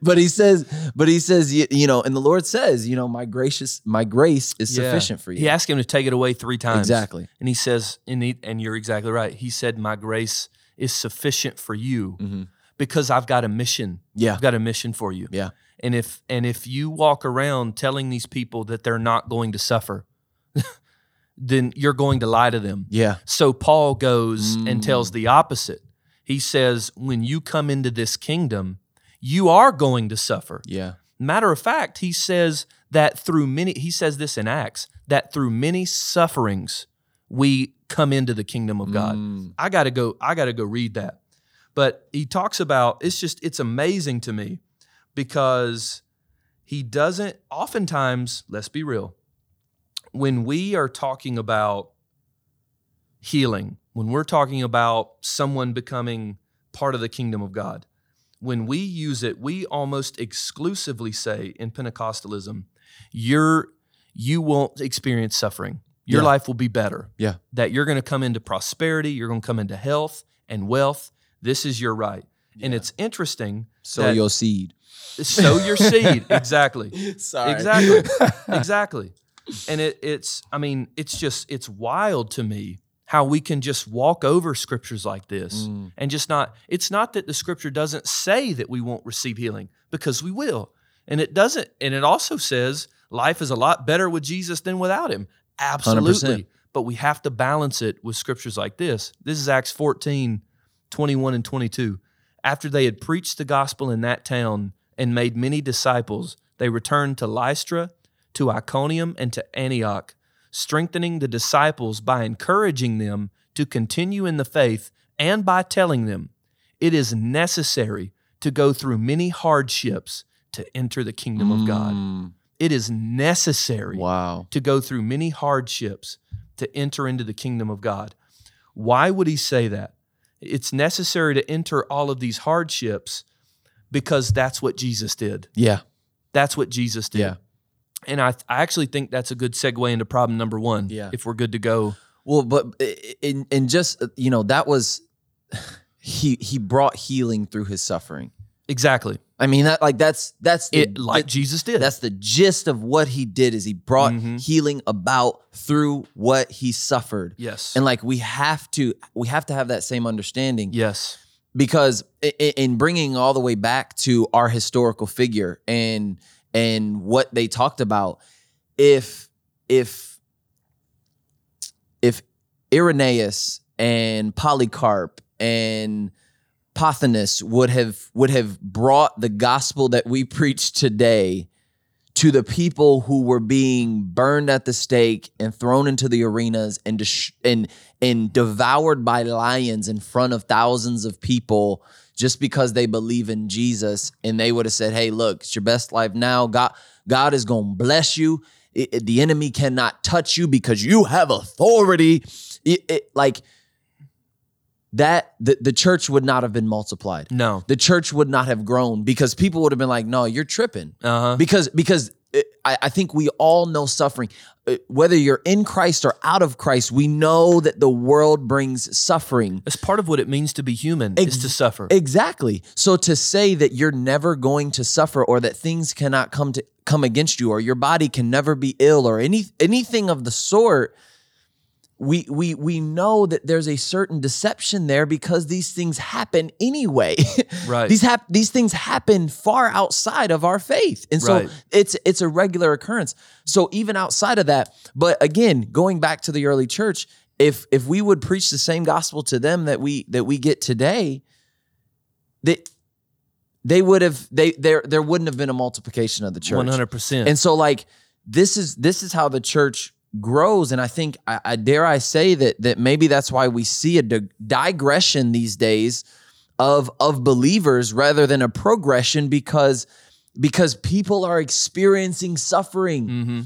But he says, you know, and the Lord says, you know, my grace is sufficient for you. He asked him to take it away three times. Exactly. And he says, and you're exactly right. He said, my grace is sufficient for you because I've got a mission. Yeah. I've got a mission for you. Yeah. And if you walk around telling these people that they're not going to suffer, then you're going to lie to them. Yeah. So Paul goes and tells the opposite. He says, when you come into this kingdom, you are going to suffer. Yeah. Matter of fact, he says that he says this in Acts, that through many sufferings, we come into the kingdom of God. I gotta go read that. But he talks about, it's amazing to me because he doesn't, oftentimes, let's be real, when we are talking about healing, when we're talking about someone becoming part of the kingdom of God, when we use it, we almost exclusively say in Pentecostalism, you won't experience suffering. Your life will be better. Yeah. That you're going to come into prosperity, you're going to come into health and wealth. This is your right. Yeah. And it's interesting. Sow your seed. Exactly. Sorry. Exactly. And it's wild to me how we can just walk over scriptures like this and just not, it's not that the scripture doesn't say that we won't receive healing, because we will. And it doesn't. And it also says life is a lot better with Jesus than without him. Absolutely. 100%. But we have to balance it with scriptures like this. This is Acts 14, 21 and 22. After they had preached the gospel in that town and made many disciples, they returned to Lystra, to Iconium, and to Antioch, strengthening the disciples by encouraging them to continue in the faith and by telling them, it is necessary to go through many hardships to enter the kingdom of God. It is necessary to go through many hardships to enter into the kingdom of God. Why would he say that? It's necessary to enter all of these hardships because that's what Jesus did. Yeah. That's what Jesus did. Yeah. And I actually think that's a good segue into problem number one, if we're good to go. Well, but and just, you know, that was, he brought healing through his suffering, Exactly. I mean, Jesus did. That's the gist of what he did, is he brought healing about through what he suffered. Yes. And we have to have that same understanding. Yes. Because in bringing all the way back to our historical figure and what they talked about, if Irenaeus and Polycarp and Pothinus would have brought the gospel that we preach today to the people who were being burned at the stake and thrown into the arenas and devoured by lions in front of thousands of people just because they believe in Jesus, and they would have said, "Hey, look, it's your best life now. God is going to bless you. The enemy cannot touch you because you have authority." The church would not have been multiplied. No. The church would not have grown, because people would have been like, "No, you're tripping." Uh-huh. Because I think we all know suffering. Whether you're in Christ or out of Christ, we know that the world brings suffering. It's part of what it means to be human, is to suffer. Exactly. So to say that you're never going to suffer, or that things cannot come against you, or your body can never be ill, or anything of the sort, we know that there's a certain deception there, because these things happen anyway. Right. These things happen far outside of our faith. And so it's a regular occurrence. So even outside of that, but again, going back to the early church, if we would preach the same gospel to them that we get today, there wouldn't have been a multiplication of the church. 100%. And so this is how the church grows, and I think, I dare I say that maybe that's why we see a digression these days of believers rather than a progression, because people are experiencing suffering. Mm-hmm.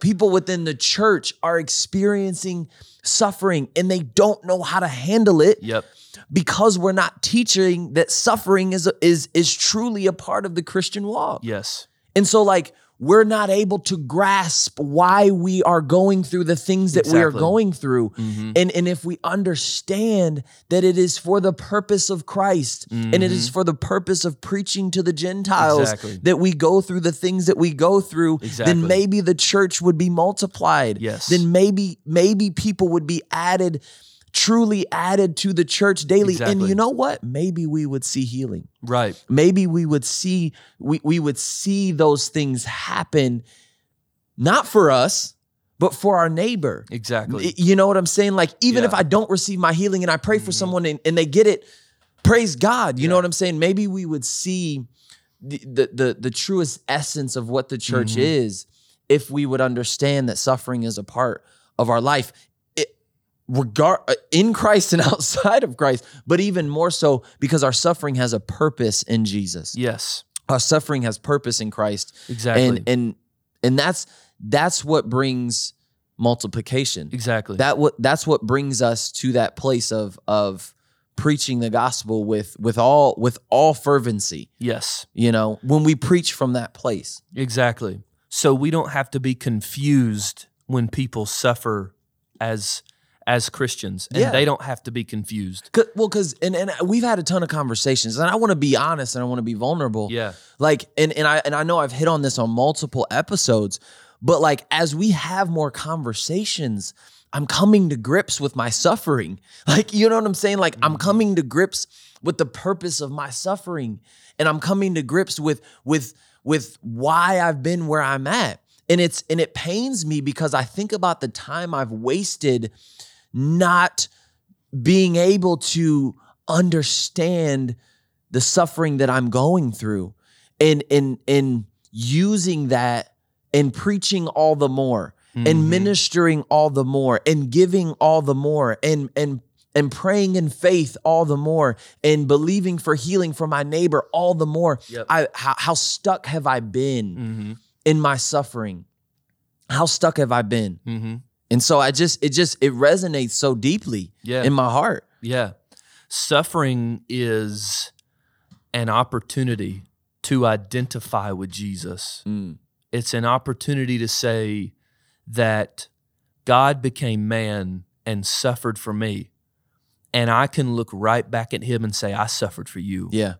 People within the church are experiencing suffering, and they don't know how to handle it. Yep. Because we're not teaching that suffering is truly a part of the Christian walk. Yes. And so we're not able to grasp why we are going through the things that we are going through. Mm-hmm. And if we understand that it is for the purpose of Christ, mm-hmm. and it is for the purpose of preaching to the Gentiles, that we go through the things that we go through, then maybe the church would be multiplied. Yes. Then maybe people would be truly added to the church daily. Exactly. And you know what? Maybe we would see healing. Right. Maybe we would see those things happen, not for us, but for our neighbor. Exactly. You know what I'm saying? If I don't receive my healing and I pray for someone and they get it, praise God. You know what I'm saying? Maybe we would see the truest essence of what the church is if we would understand that suffering is a part of our life. In Christ and outside of Christ, but even more so because our suffering has a purpose in Jesus. Yes. Our suffering has purpose in Christ. Exactly. And that's what brings multiplication. Exactly. That's what brings us to that place of preaching the gospel with all fervency. Yes. When we preach from that place. Exactly. So we don't have to be confused when people suffer as Christians, and they don't have to be confused. Because we've had a ton of conversations, and I want to be honest and I want to be vulnerable. Yeah. I know I've hit on this on multiple episodes, but as we have more conversations, I'm coming to grips with my suffering. You know what I'm saying? I'm coming to grips with the purpose of my suffering, and I'm coming to grips with why I've been where I'm at. And it pains me, because I think about the time I've wasted not being able to understand the suffering that I'm going through, and using that and preaching all the more, and ministering all the more, and giving all the more, and praying in faith all the more, and believing for healing for my neighbor all the more. Yep. How stuck have I been in my suffering? How stuck have I been? Mm-hmm. And so it resonates so deeply in my heart. Yeah. Suffering is an opportunity to identify with Jesus. Mm. It's an opportunity to say that God became man and suffered for me, and I can look right back at him and say, I suffered for you. Yeah.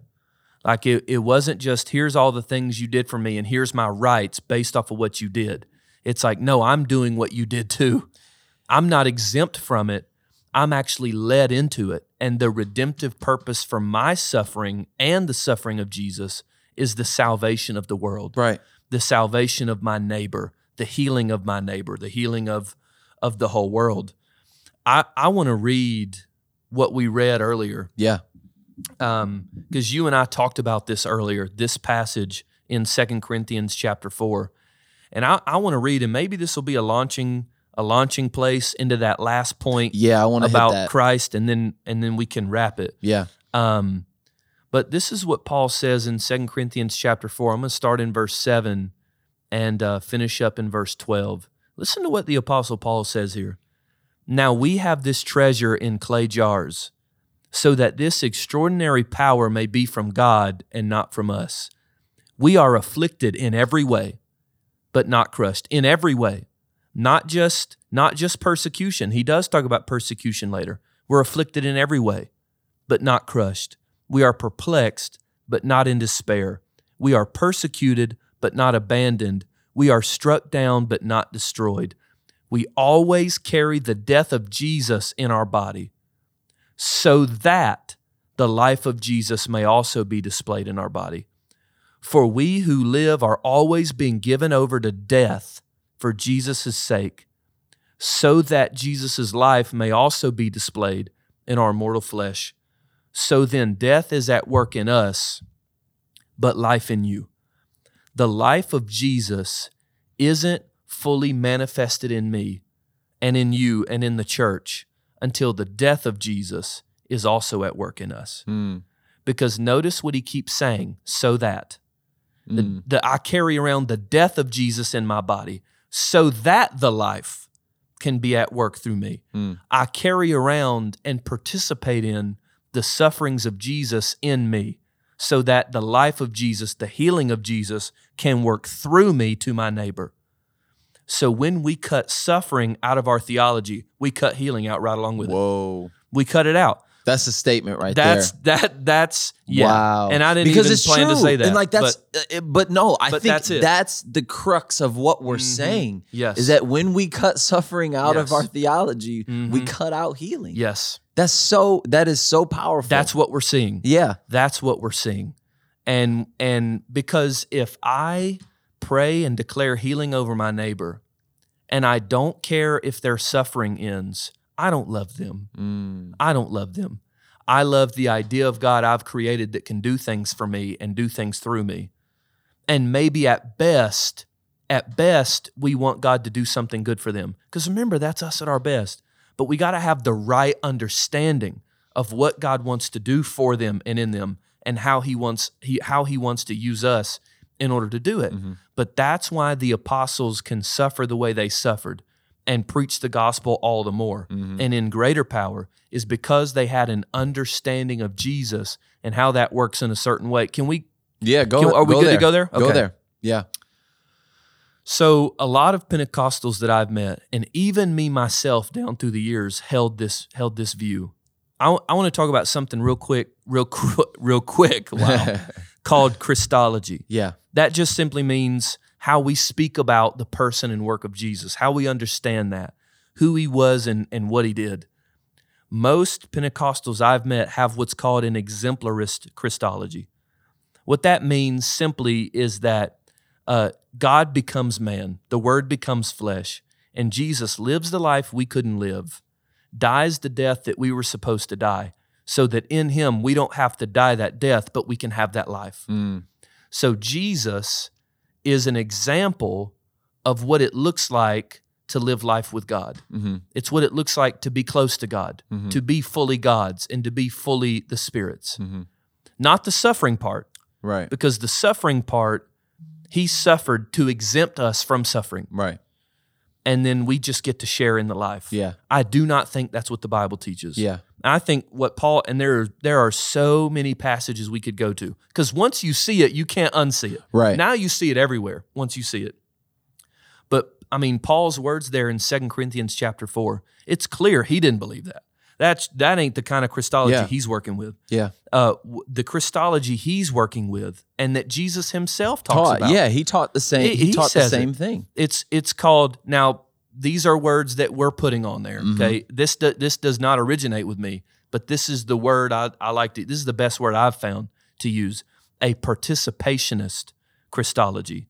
Like it wasn't just, here's all the things you did for me and here's my rights based off of what you did. It's like, no, I'm doing what you did too. I'm not exempt from it. I'm actually led into it. And the redemptive purpose for my suffering and the suffering of Jesus is the salvation of the world. Right. The salvation of my neighbor, the healing of my neighbor, the healing of the whole world. I want to read what we read earlier. Yeah. Because you and I talked about this earlier, this passage in 2 Corinthians chapter 4. And I want to read, and maybe this will be a launching place into that last point. Yeah, I want to about hit that. Christ, and then we can wrap it. Yeah. But this is what Paul says in 2 Corinthians chapter 4. I'm going to start in verse 7 and finish up in verse 12. Listen to what the Apostle Paul says here. Now we have this treasure in clay jars, so that this extraordinary power may be from God and not from us. We are afflicted in every way, but not crushed. In every way, not just persecution. He does talk about persecution later. We're afflicted in every way, but not crushed. We are perplexed, but not in despair. We are persecuted, but not abandoned. We are struck down, but not destroyed. We always carry the death of Jesus in our body, so that the life of Jesus may also be displayed in our body. For we who live are always being given over to death for Jesus' sake, so that Jesus' life may also be displayed in our mortal flesh. So then death is at work in us, but life in you. The life of Jesus isn't fully manifested in me and in you and in the church, until the death of Jesus is also at work in us. Mm. Because notice what he keeps saying, so that. I carry around the death of Jesus in my body, so that the life can be at work through me. Mm. I carry around and participate in the sufferings of Jesus in me, so that the life of Jesus, the healing of Jesus, can work through me to my neighbor. So when we cut suffering out of our theology, we cut healing out right along with it. Whoa. We cut it out. That's a statement right there. That's yeah. Wow. And I didn't even plan to say that. And I think that's the crux of what we're saying. Yes. Is that when we cut suffering out of our theology, we cut out healing. Yes. That is so powerful. That's what we're seeing. Yeah. That's what we're seeing. And because if I pray and declare healing over my neighbor, and I don't care if their suffering ends, I don't love them. I don't love them. I love the idea of God I've created that can do things for me and do things through me. And maybe at best, we want God to do something good for them. Because remember, that's us at our best. But we got to have the right understanding of what God wants to do for them and in them, and how He wants to use us in order to do it. Mm-hmm. But that's why the apostles can suffer the way they suffered and preach the gospel all the more and in greater power, is because they had an understanding of Jesus and how that works in a certain way. Can we? Yeah, go. Are we good to go there? Okay. Go there. Yeah. So a lot of Pentecostals that I've met, and even me myself down through the years, held this view. I want to talk about something real quick. Wow. Called Christology. Yeah. That just simply means how we speak about the person and work of Jesus, how we understand that, who he was and what he did. Most Pentecostals I've met have what's called an exemplarist Christology. What that means simply is that God becomes man, the Word becomes flesh, and Jesus lives the life we couldn't live, dies the death that we were supposed to die, so that in him we don't have to die that death, but we can have that life. Mm. So Jesus is an example of what it looks like to live life with God. Mm-hmm. It's what it looks like to be close to God, to be fully God's, and to be fully the Spirit's. Mm-hmm. Not the suffering part. Right. Because the suffering part, he suffered to exempt us from suffering. Right. And then we just get to share in the life. Yeah. I do not think that's what the Bible teaches. Yeah. I think what Paul, and there are so many passages we could go to, because once you see it, you can't unsee it. Right. Now you see it everywhere once you see it. But I mean, Paul's words there in 2 Corinthians chapter 4, it's clear he didn't believe that. that ain't the kind of Christology he's working with. Yeah. The Christology he's working with, and that Jesus himself taught about. Yeah, he taught the same. He taught the same thing. It's called now. These are words that we're putting on there. Okay, this does not originate with me, but this is the word I like to. This is the best word I've found to use: a participationist Christology.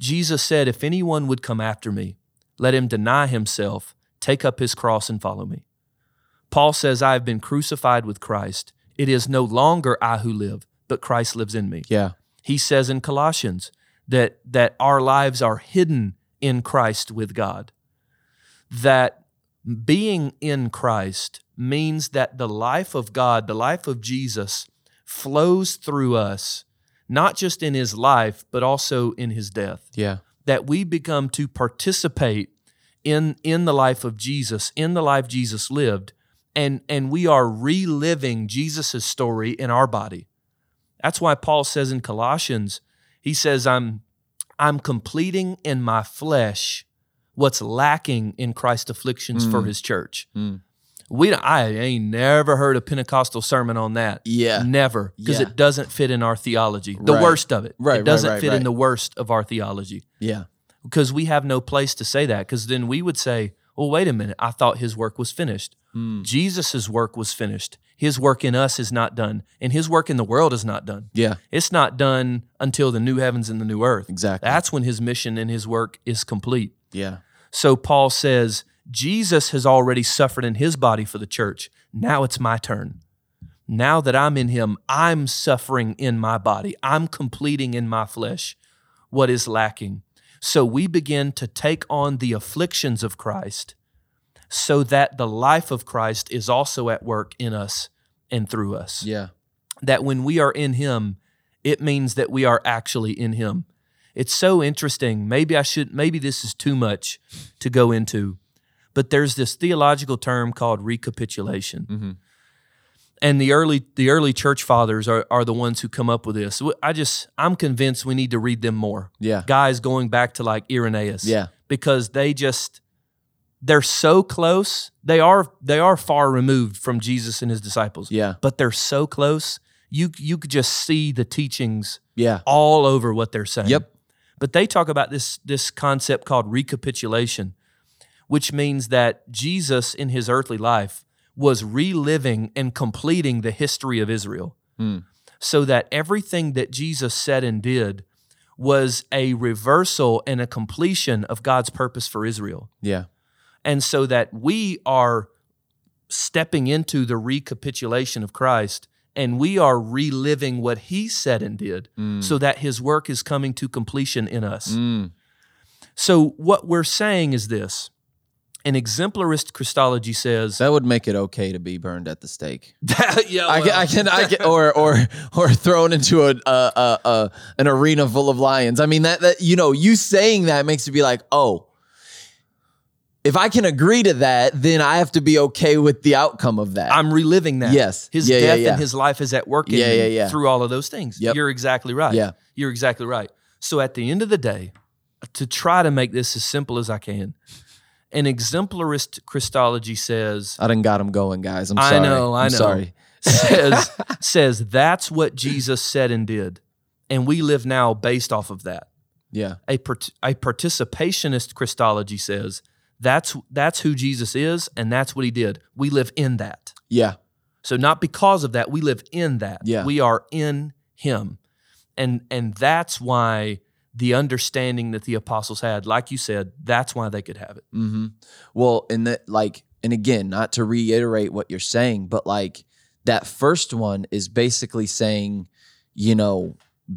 Jesus said, "If anyone would come after me, let him deny himself, take up his cross, and follow me." Paul says, "I have been crucified with Christ. It is no longer I who live, but Christ lives in me." Yeah. He says in Colossians that our lives are hidden in Christ with God. That being in Christ means that the life of God, the life of Jesus, flows through us, not just in his life, but also in his death. Yeah. That we become to participate in the life of Jesus, in the life Jesus lived, and we are reliving Jesus' story in our body. That's why Paul says in Colossians, he says, I'm completing in my flesh what's lacking in Christ's afflictions for his church. I ain't never heard a Pentecostal sermon on that. Yeah. Never. Because it doesn't fit in our theology. The worst of it. Right. It doesn't fit in the worst of our theology. Yeah. Because we have no place to say that. Because then we would say, well, wait a minute. I thought his work was finished. Jesus' work was finished. His work in us is not done. And his work in the world is not done. Yeah. It's not done until the new heavens and the new earth. Exactly. That's when his mission and his work is complete. Yeah. So Paul says, Jesus has already suffered in his body for the church. Now it's my turn. Now that I'm in him, I'm suffering in my body. I'm completing in my flesh what is lacking. So we begin to take on the afflictions of Christ so that the life of Christ is also at work in us and through us. Yeah. That when we are in him, it means that we are actually in him. It's so interesting. Maybe this is too much to go into. But there's this theological term called recapitulation. Mm-hmm. And the early church fathers are the ones who come up with this. I'm convinced we need to read them more. Yeah. Guys going back to like Irenaeus. Yeah. Because they're so close. They are far removed from Jesus and his disciples. Yeah. But they're so close. You could just see the teachings all over what they're saying. Yep. But they talk about this concept called recapitulation, which means that Jesus in his earthly life was reliving and completing the history of Israel so that everything that Jesus said and did was a reversal and a completion of God's purpose for Israel. Yeah. And so that we are stepping into the recapitulation of Christ and we are reliving what he said and did so that his work is coming to completion in us. So what we're saying is this. An exemplarist Christology says that would make it okay to be burned at the stake. Yeah, well. I can, or thrown into an arena full of lions. I mean that you saying that makes it be like, oh, if I can agree to that, then I have to be okay with the outcome of that. I'm reliving that. Yes, his death and his life is at work in me through all of those things. Yep. You're exactly right. Yeah, you're exactly right. So at the end of the day, to try to make this as simple as I can. An exemplarist Christology says... I done got him going, guys. I'm sorry. I know. Sorry. Says that's what Jesus said and did, and we live now based off of that. Yeah. A participationist Christology says that's who Jesus is, and that's what he did. We live in that. Yeah. So not because of that, we live in that. Yeah. We are in him. And that's why... the understanding that the apostles had, like you said, that's why they could have it. Mm-hmm. Well, and that, like, and again, not to reiterate what you're saying, but like that first one is basically saying,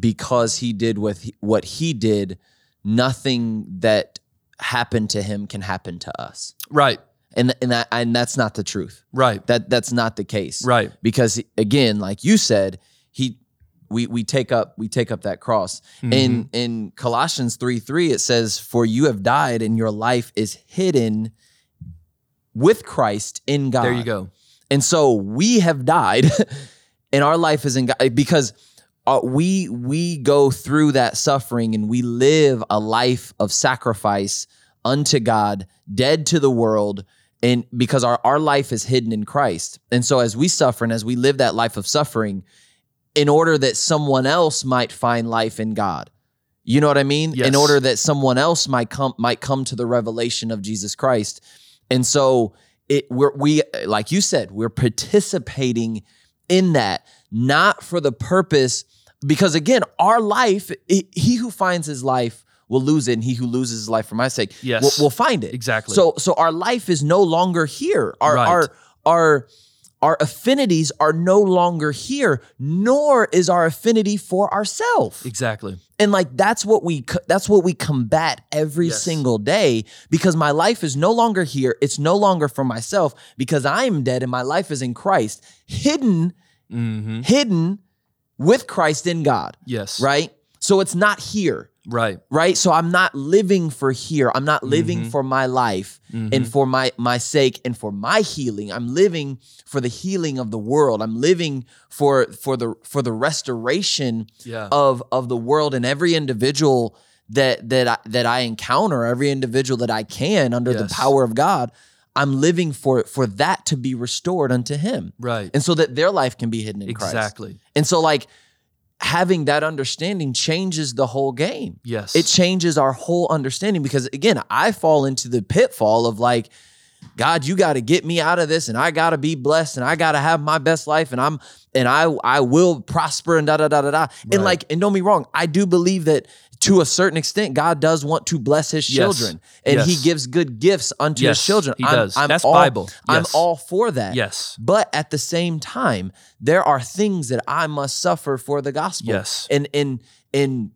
because he did what he did, nothing that happened to him can happen to us. Right. And that's not the truth. Right. That's not the case. Right. Because again, like you said, we take up that cross. Mm-hmm. In Colossians 3:3 it says, "For you have died and your life is hidden with Christ in God." There you go. And so we have died and our life is in God because we go through that suffering and we live a life of sacrifice unto God, dead to the world, And because our life is hidden in Christ. And so as we suffer and as we live that life of suffering, in order that someone else might find life in God, you know what I mean? Yes. In order that someone else might come to the revelation of Jesus Christ. And so we like you said, we're participating in that, not for the purpose, because again, our life, he who finds his life will lose it, and he who loses his life for my sake will find it. Exactly. So our life is no longer here. Our affinities are no longer here, nor is our affinity for ourselves. Exactly. And like that's what we combat every single day, because my life is no longer here. It's no longer for myself, because I am dead and my life is in Christ, hidden with Christ in God. Yes. Right? So it's not here. Right. So I'm not living for here. I'm not living for my life and for my sake and for my healing. I'm living for the healing of the world. I'm living for the restoration of the world and every individual that I encounter, every individual that I can under the power of God. I'm living for that to be restored unto Him. Right. And so that their life can be hidden in Christ. Exactly. And so like, having that understanding changes the whole game. Yes. It changes our whole understanding, because again, I fall into the pitfall of like, God, you got to get me out of this, and I got to be blessed, and I got to have my best life, and I will prosper, and Right. And like, and don't be wrong, I do believe that to a certain extent, God does want to bless His children, and He gives good gifts unto His children. He does. That's Bible. I'm all for that. Yes. But at the same time, there are things that I must suffer for the gospel. Yes. And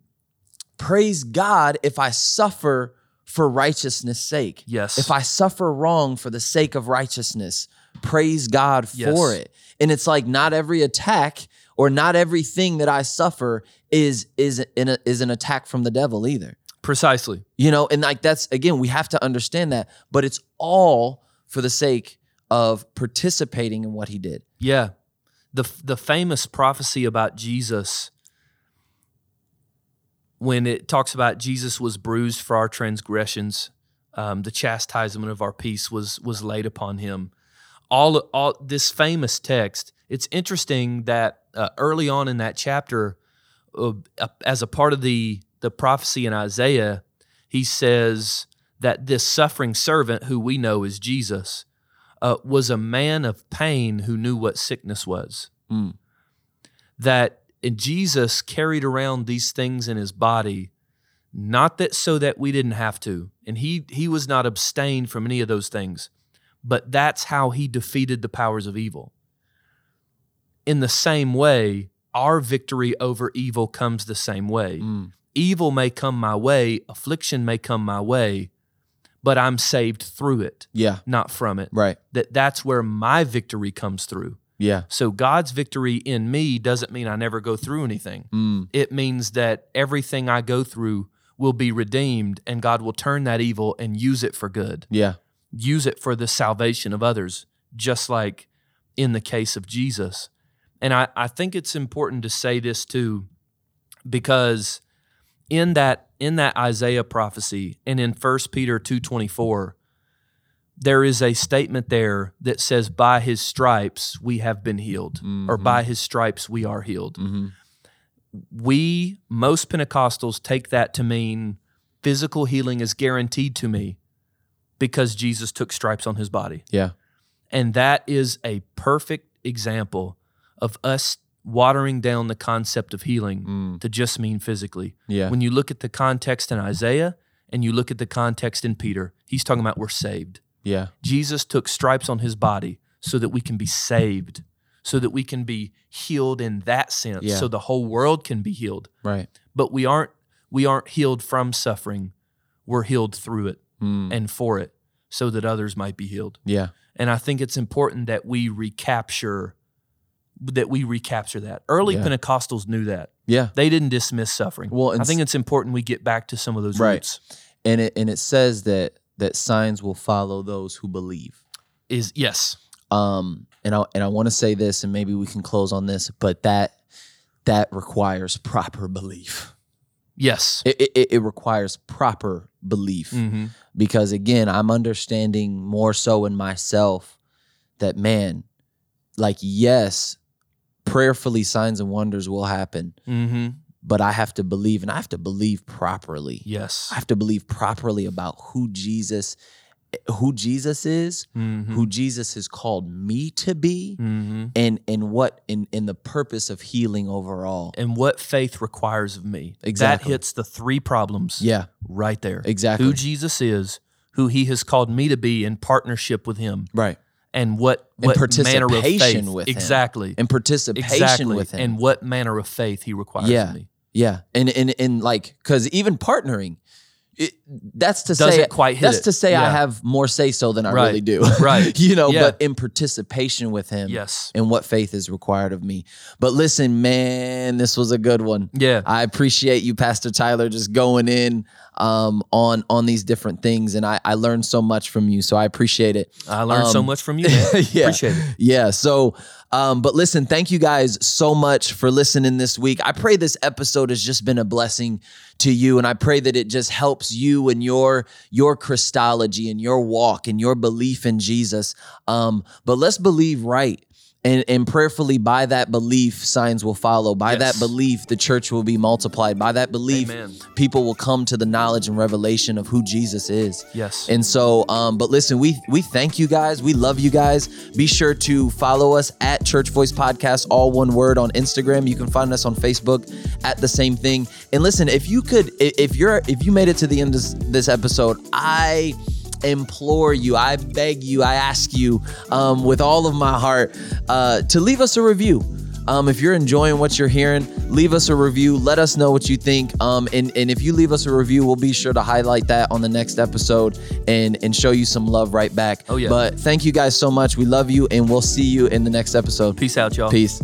praise God if I suffer for righteousness' sake. Yes. If I suffer wrong for the sake of righteousness, praise God for it. And it's like not every attack or not everything that I suffer is an attack from the devil either. Precisely. You know, and like that's, again, we have to understand that, but it's all for the sake of participating in what He did. Yeah. The famous prophecy about Jesus, when it talks about Jesus was bruised for our transgressions, the chastisement of our peace was laid upon Him. All this famous text, it's interesting that early on in that chapter, as a part of the prophecy in Isaiah, he says that this suffering servant, who we know is Jesus, was a man of pain who knew what sickness was. Mm. And Jesus carried around these things in His body, not that so that we didn't have to. And he was not abstained from any of those things, but that's how He defeated the powers of evil. In the same way, our victory over evil comes the same way. Mm. Evil may come my way, affliction may come my way, but I'm saved through it, not from it. Right. That's where my victory comes through. Yeah. So God's victory in me doesn't mean I never go through anything. Mm. It means that everything I go through will be redeemed, and God will turn that evil and use it for good. Yeah. Use it for the salvation of others, just like in the case of Jesus. And I think it's important to say this too, because in that Isaiah prophecy and in 1 Peter 2:24, there is a statement there that says, by His stripes we have been healed, or by His stripes we are healed. Mm-hmm. Most Pentecostals take that to mean physical healing is guaranteed to me because Jesus took stripes on His body. Yeah. And that is a perfect example of us watering down the concept of healing to just mean physically. Yeah. When you look at the context in Isaiah and you look at the context in Peter, he's talking about we're saved. Yeah. Jesus took stripes on His body so that we can be saved, so that we can be healed in that sense, so the whole world can be healed. Right. But we aren't healed from suffering. We're healed through it and for it, so that others might be healed. Yeah. And I think it's important that we recapture that. Early Pentecostals knew that. Yeah. They didn't dismiss suffering. Well, I think it's important we get back to some of those roots. And it says that signs will follow those who believe. And I want to say this, and maybe we can close on this, but that requires proper belief. Yes. It requires proper belief. Mm-hmm. Because again, I'm understanding more so in myself that, man, like, yes, prayerfully signs and wonders will happen. Mm-hmm. But I have to believe, and I have to believe properly. Yes. I have to believe properly about who Jesus is, mm-hmm. who Jesus has called me to be, mm-hmm. and the purpose of healing overall. And what faith requires of me. Exactly. That hits the three problems right there. Exactly. Who Jesus is, who he has called me to be in partnership with him. Right. And what manner of faith. With him. Exactly. And participation with him. And what manner of faith he requires of me. Yeah. And like, because even partnering, I have more say-so than I really do. Right. But in participation with him and what faith is required of me. But listen, man, this was a good one. Yeah. I appreciate you, Pastor Tyler, just going in on these different things. And I learned so much from you, so I appreciate it. I learned so much from you. Yeah. Appreciate it. Yeah. So, but listen, thank you guys so much for listening this week. I pray this episode has just been a blessing to you, and I pray that it just helps you and your Christology and your walk and your belief in Jesus. But let's believe right. And prayerfully, by that belief, signs will follow. By that belief, the church will be multiplied. By that belief, people will come to the knowledge and revelation of who Jesus is. Yes. And so, but listen, we thank you guys. We love you guys. Be sure to follow us at Church Voice Podcast, all one word, on Instagram. You can find us on Facebook at the same thing. And listen, if you made it to the end of this episode, I implore you, I beg you, I ask you with all of my heart to leave us a review. If you're enjoying what you're hearing, leave us a review. Let us know what you think. And if you leave us a review, we'll be sure to highlight that on the next episode and show you some love right back. Oh, yeah. But thank you guys so much. We love you, and we'll see you in the next episode. Peace out, y'all. Peace.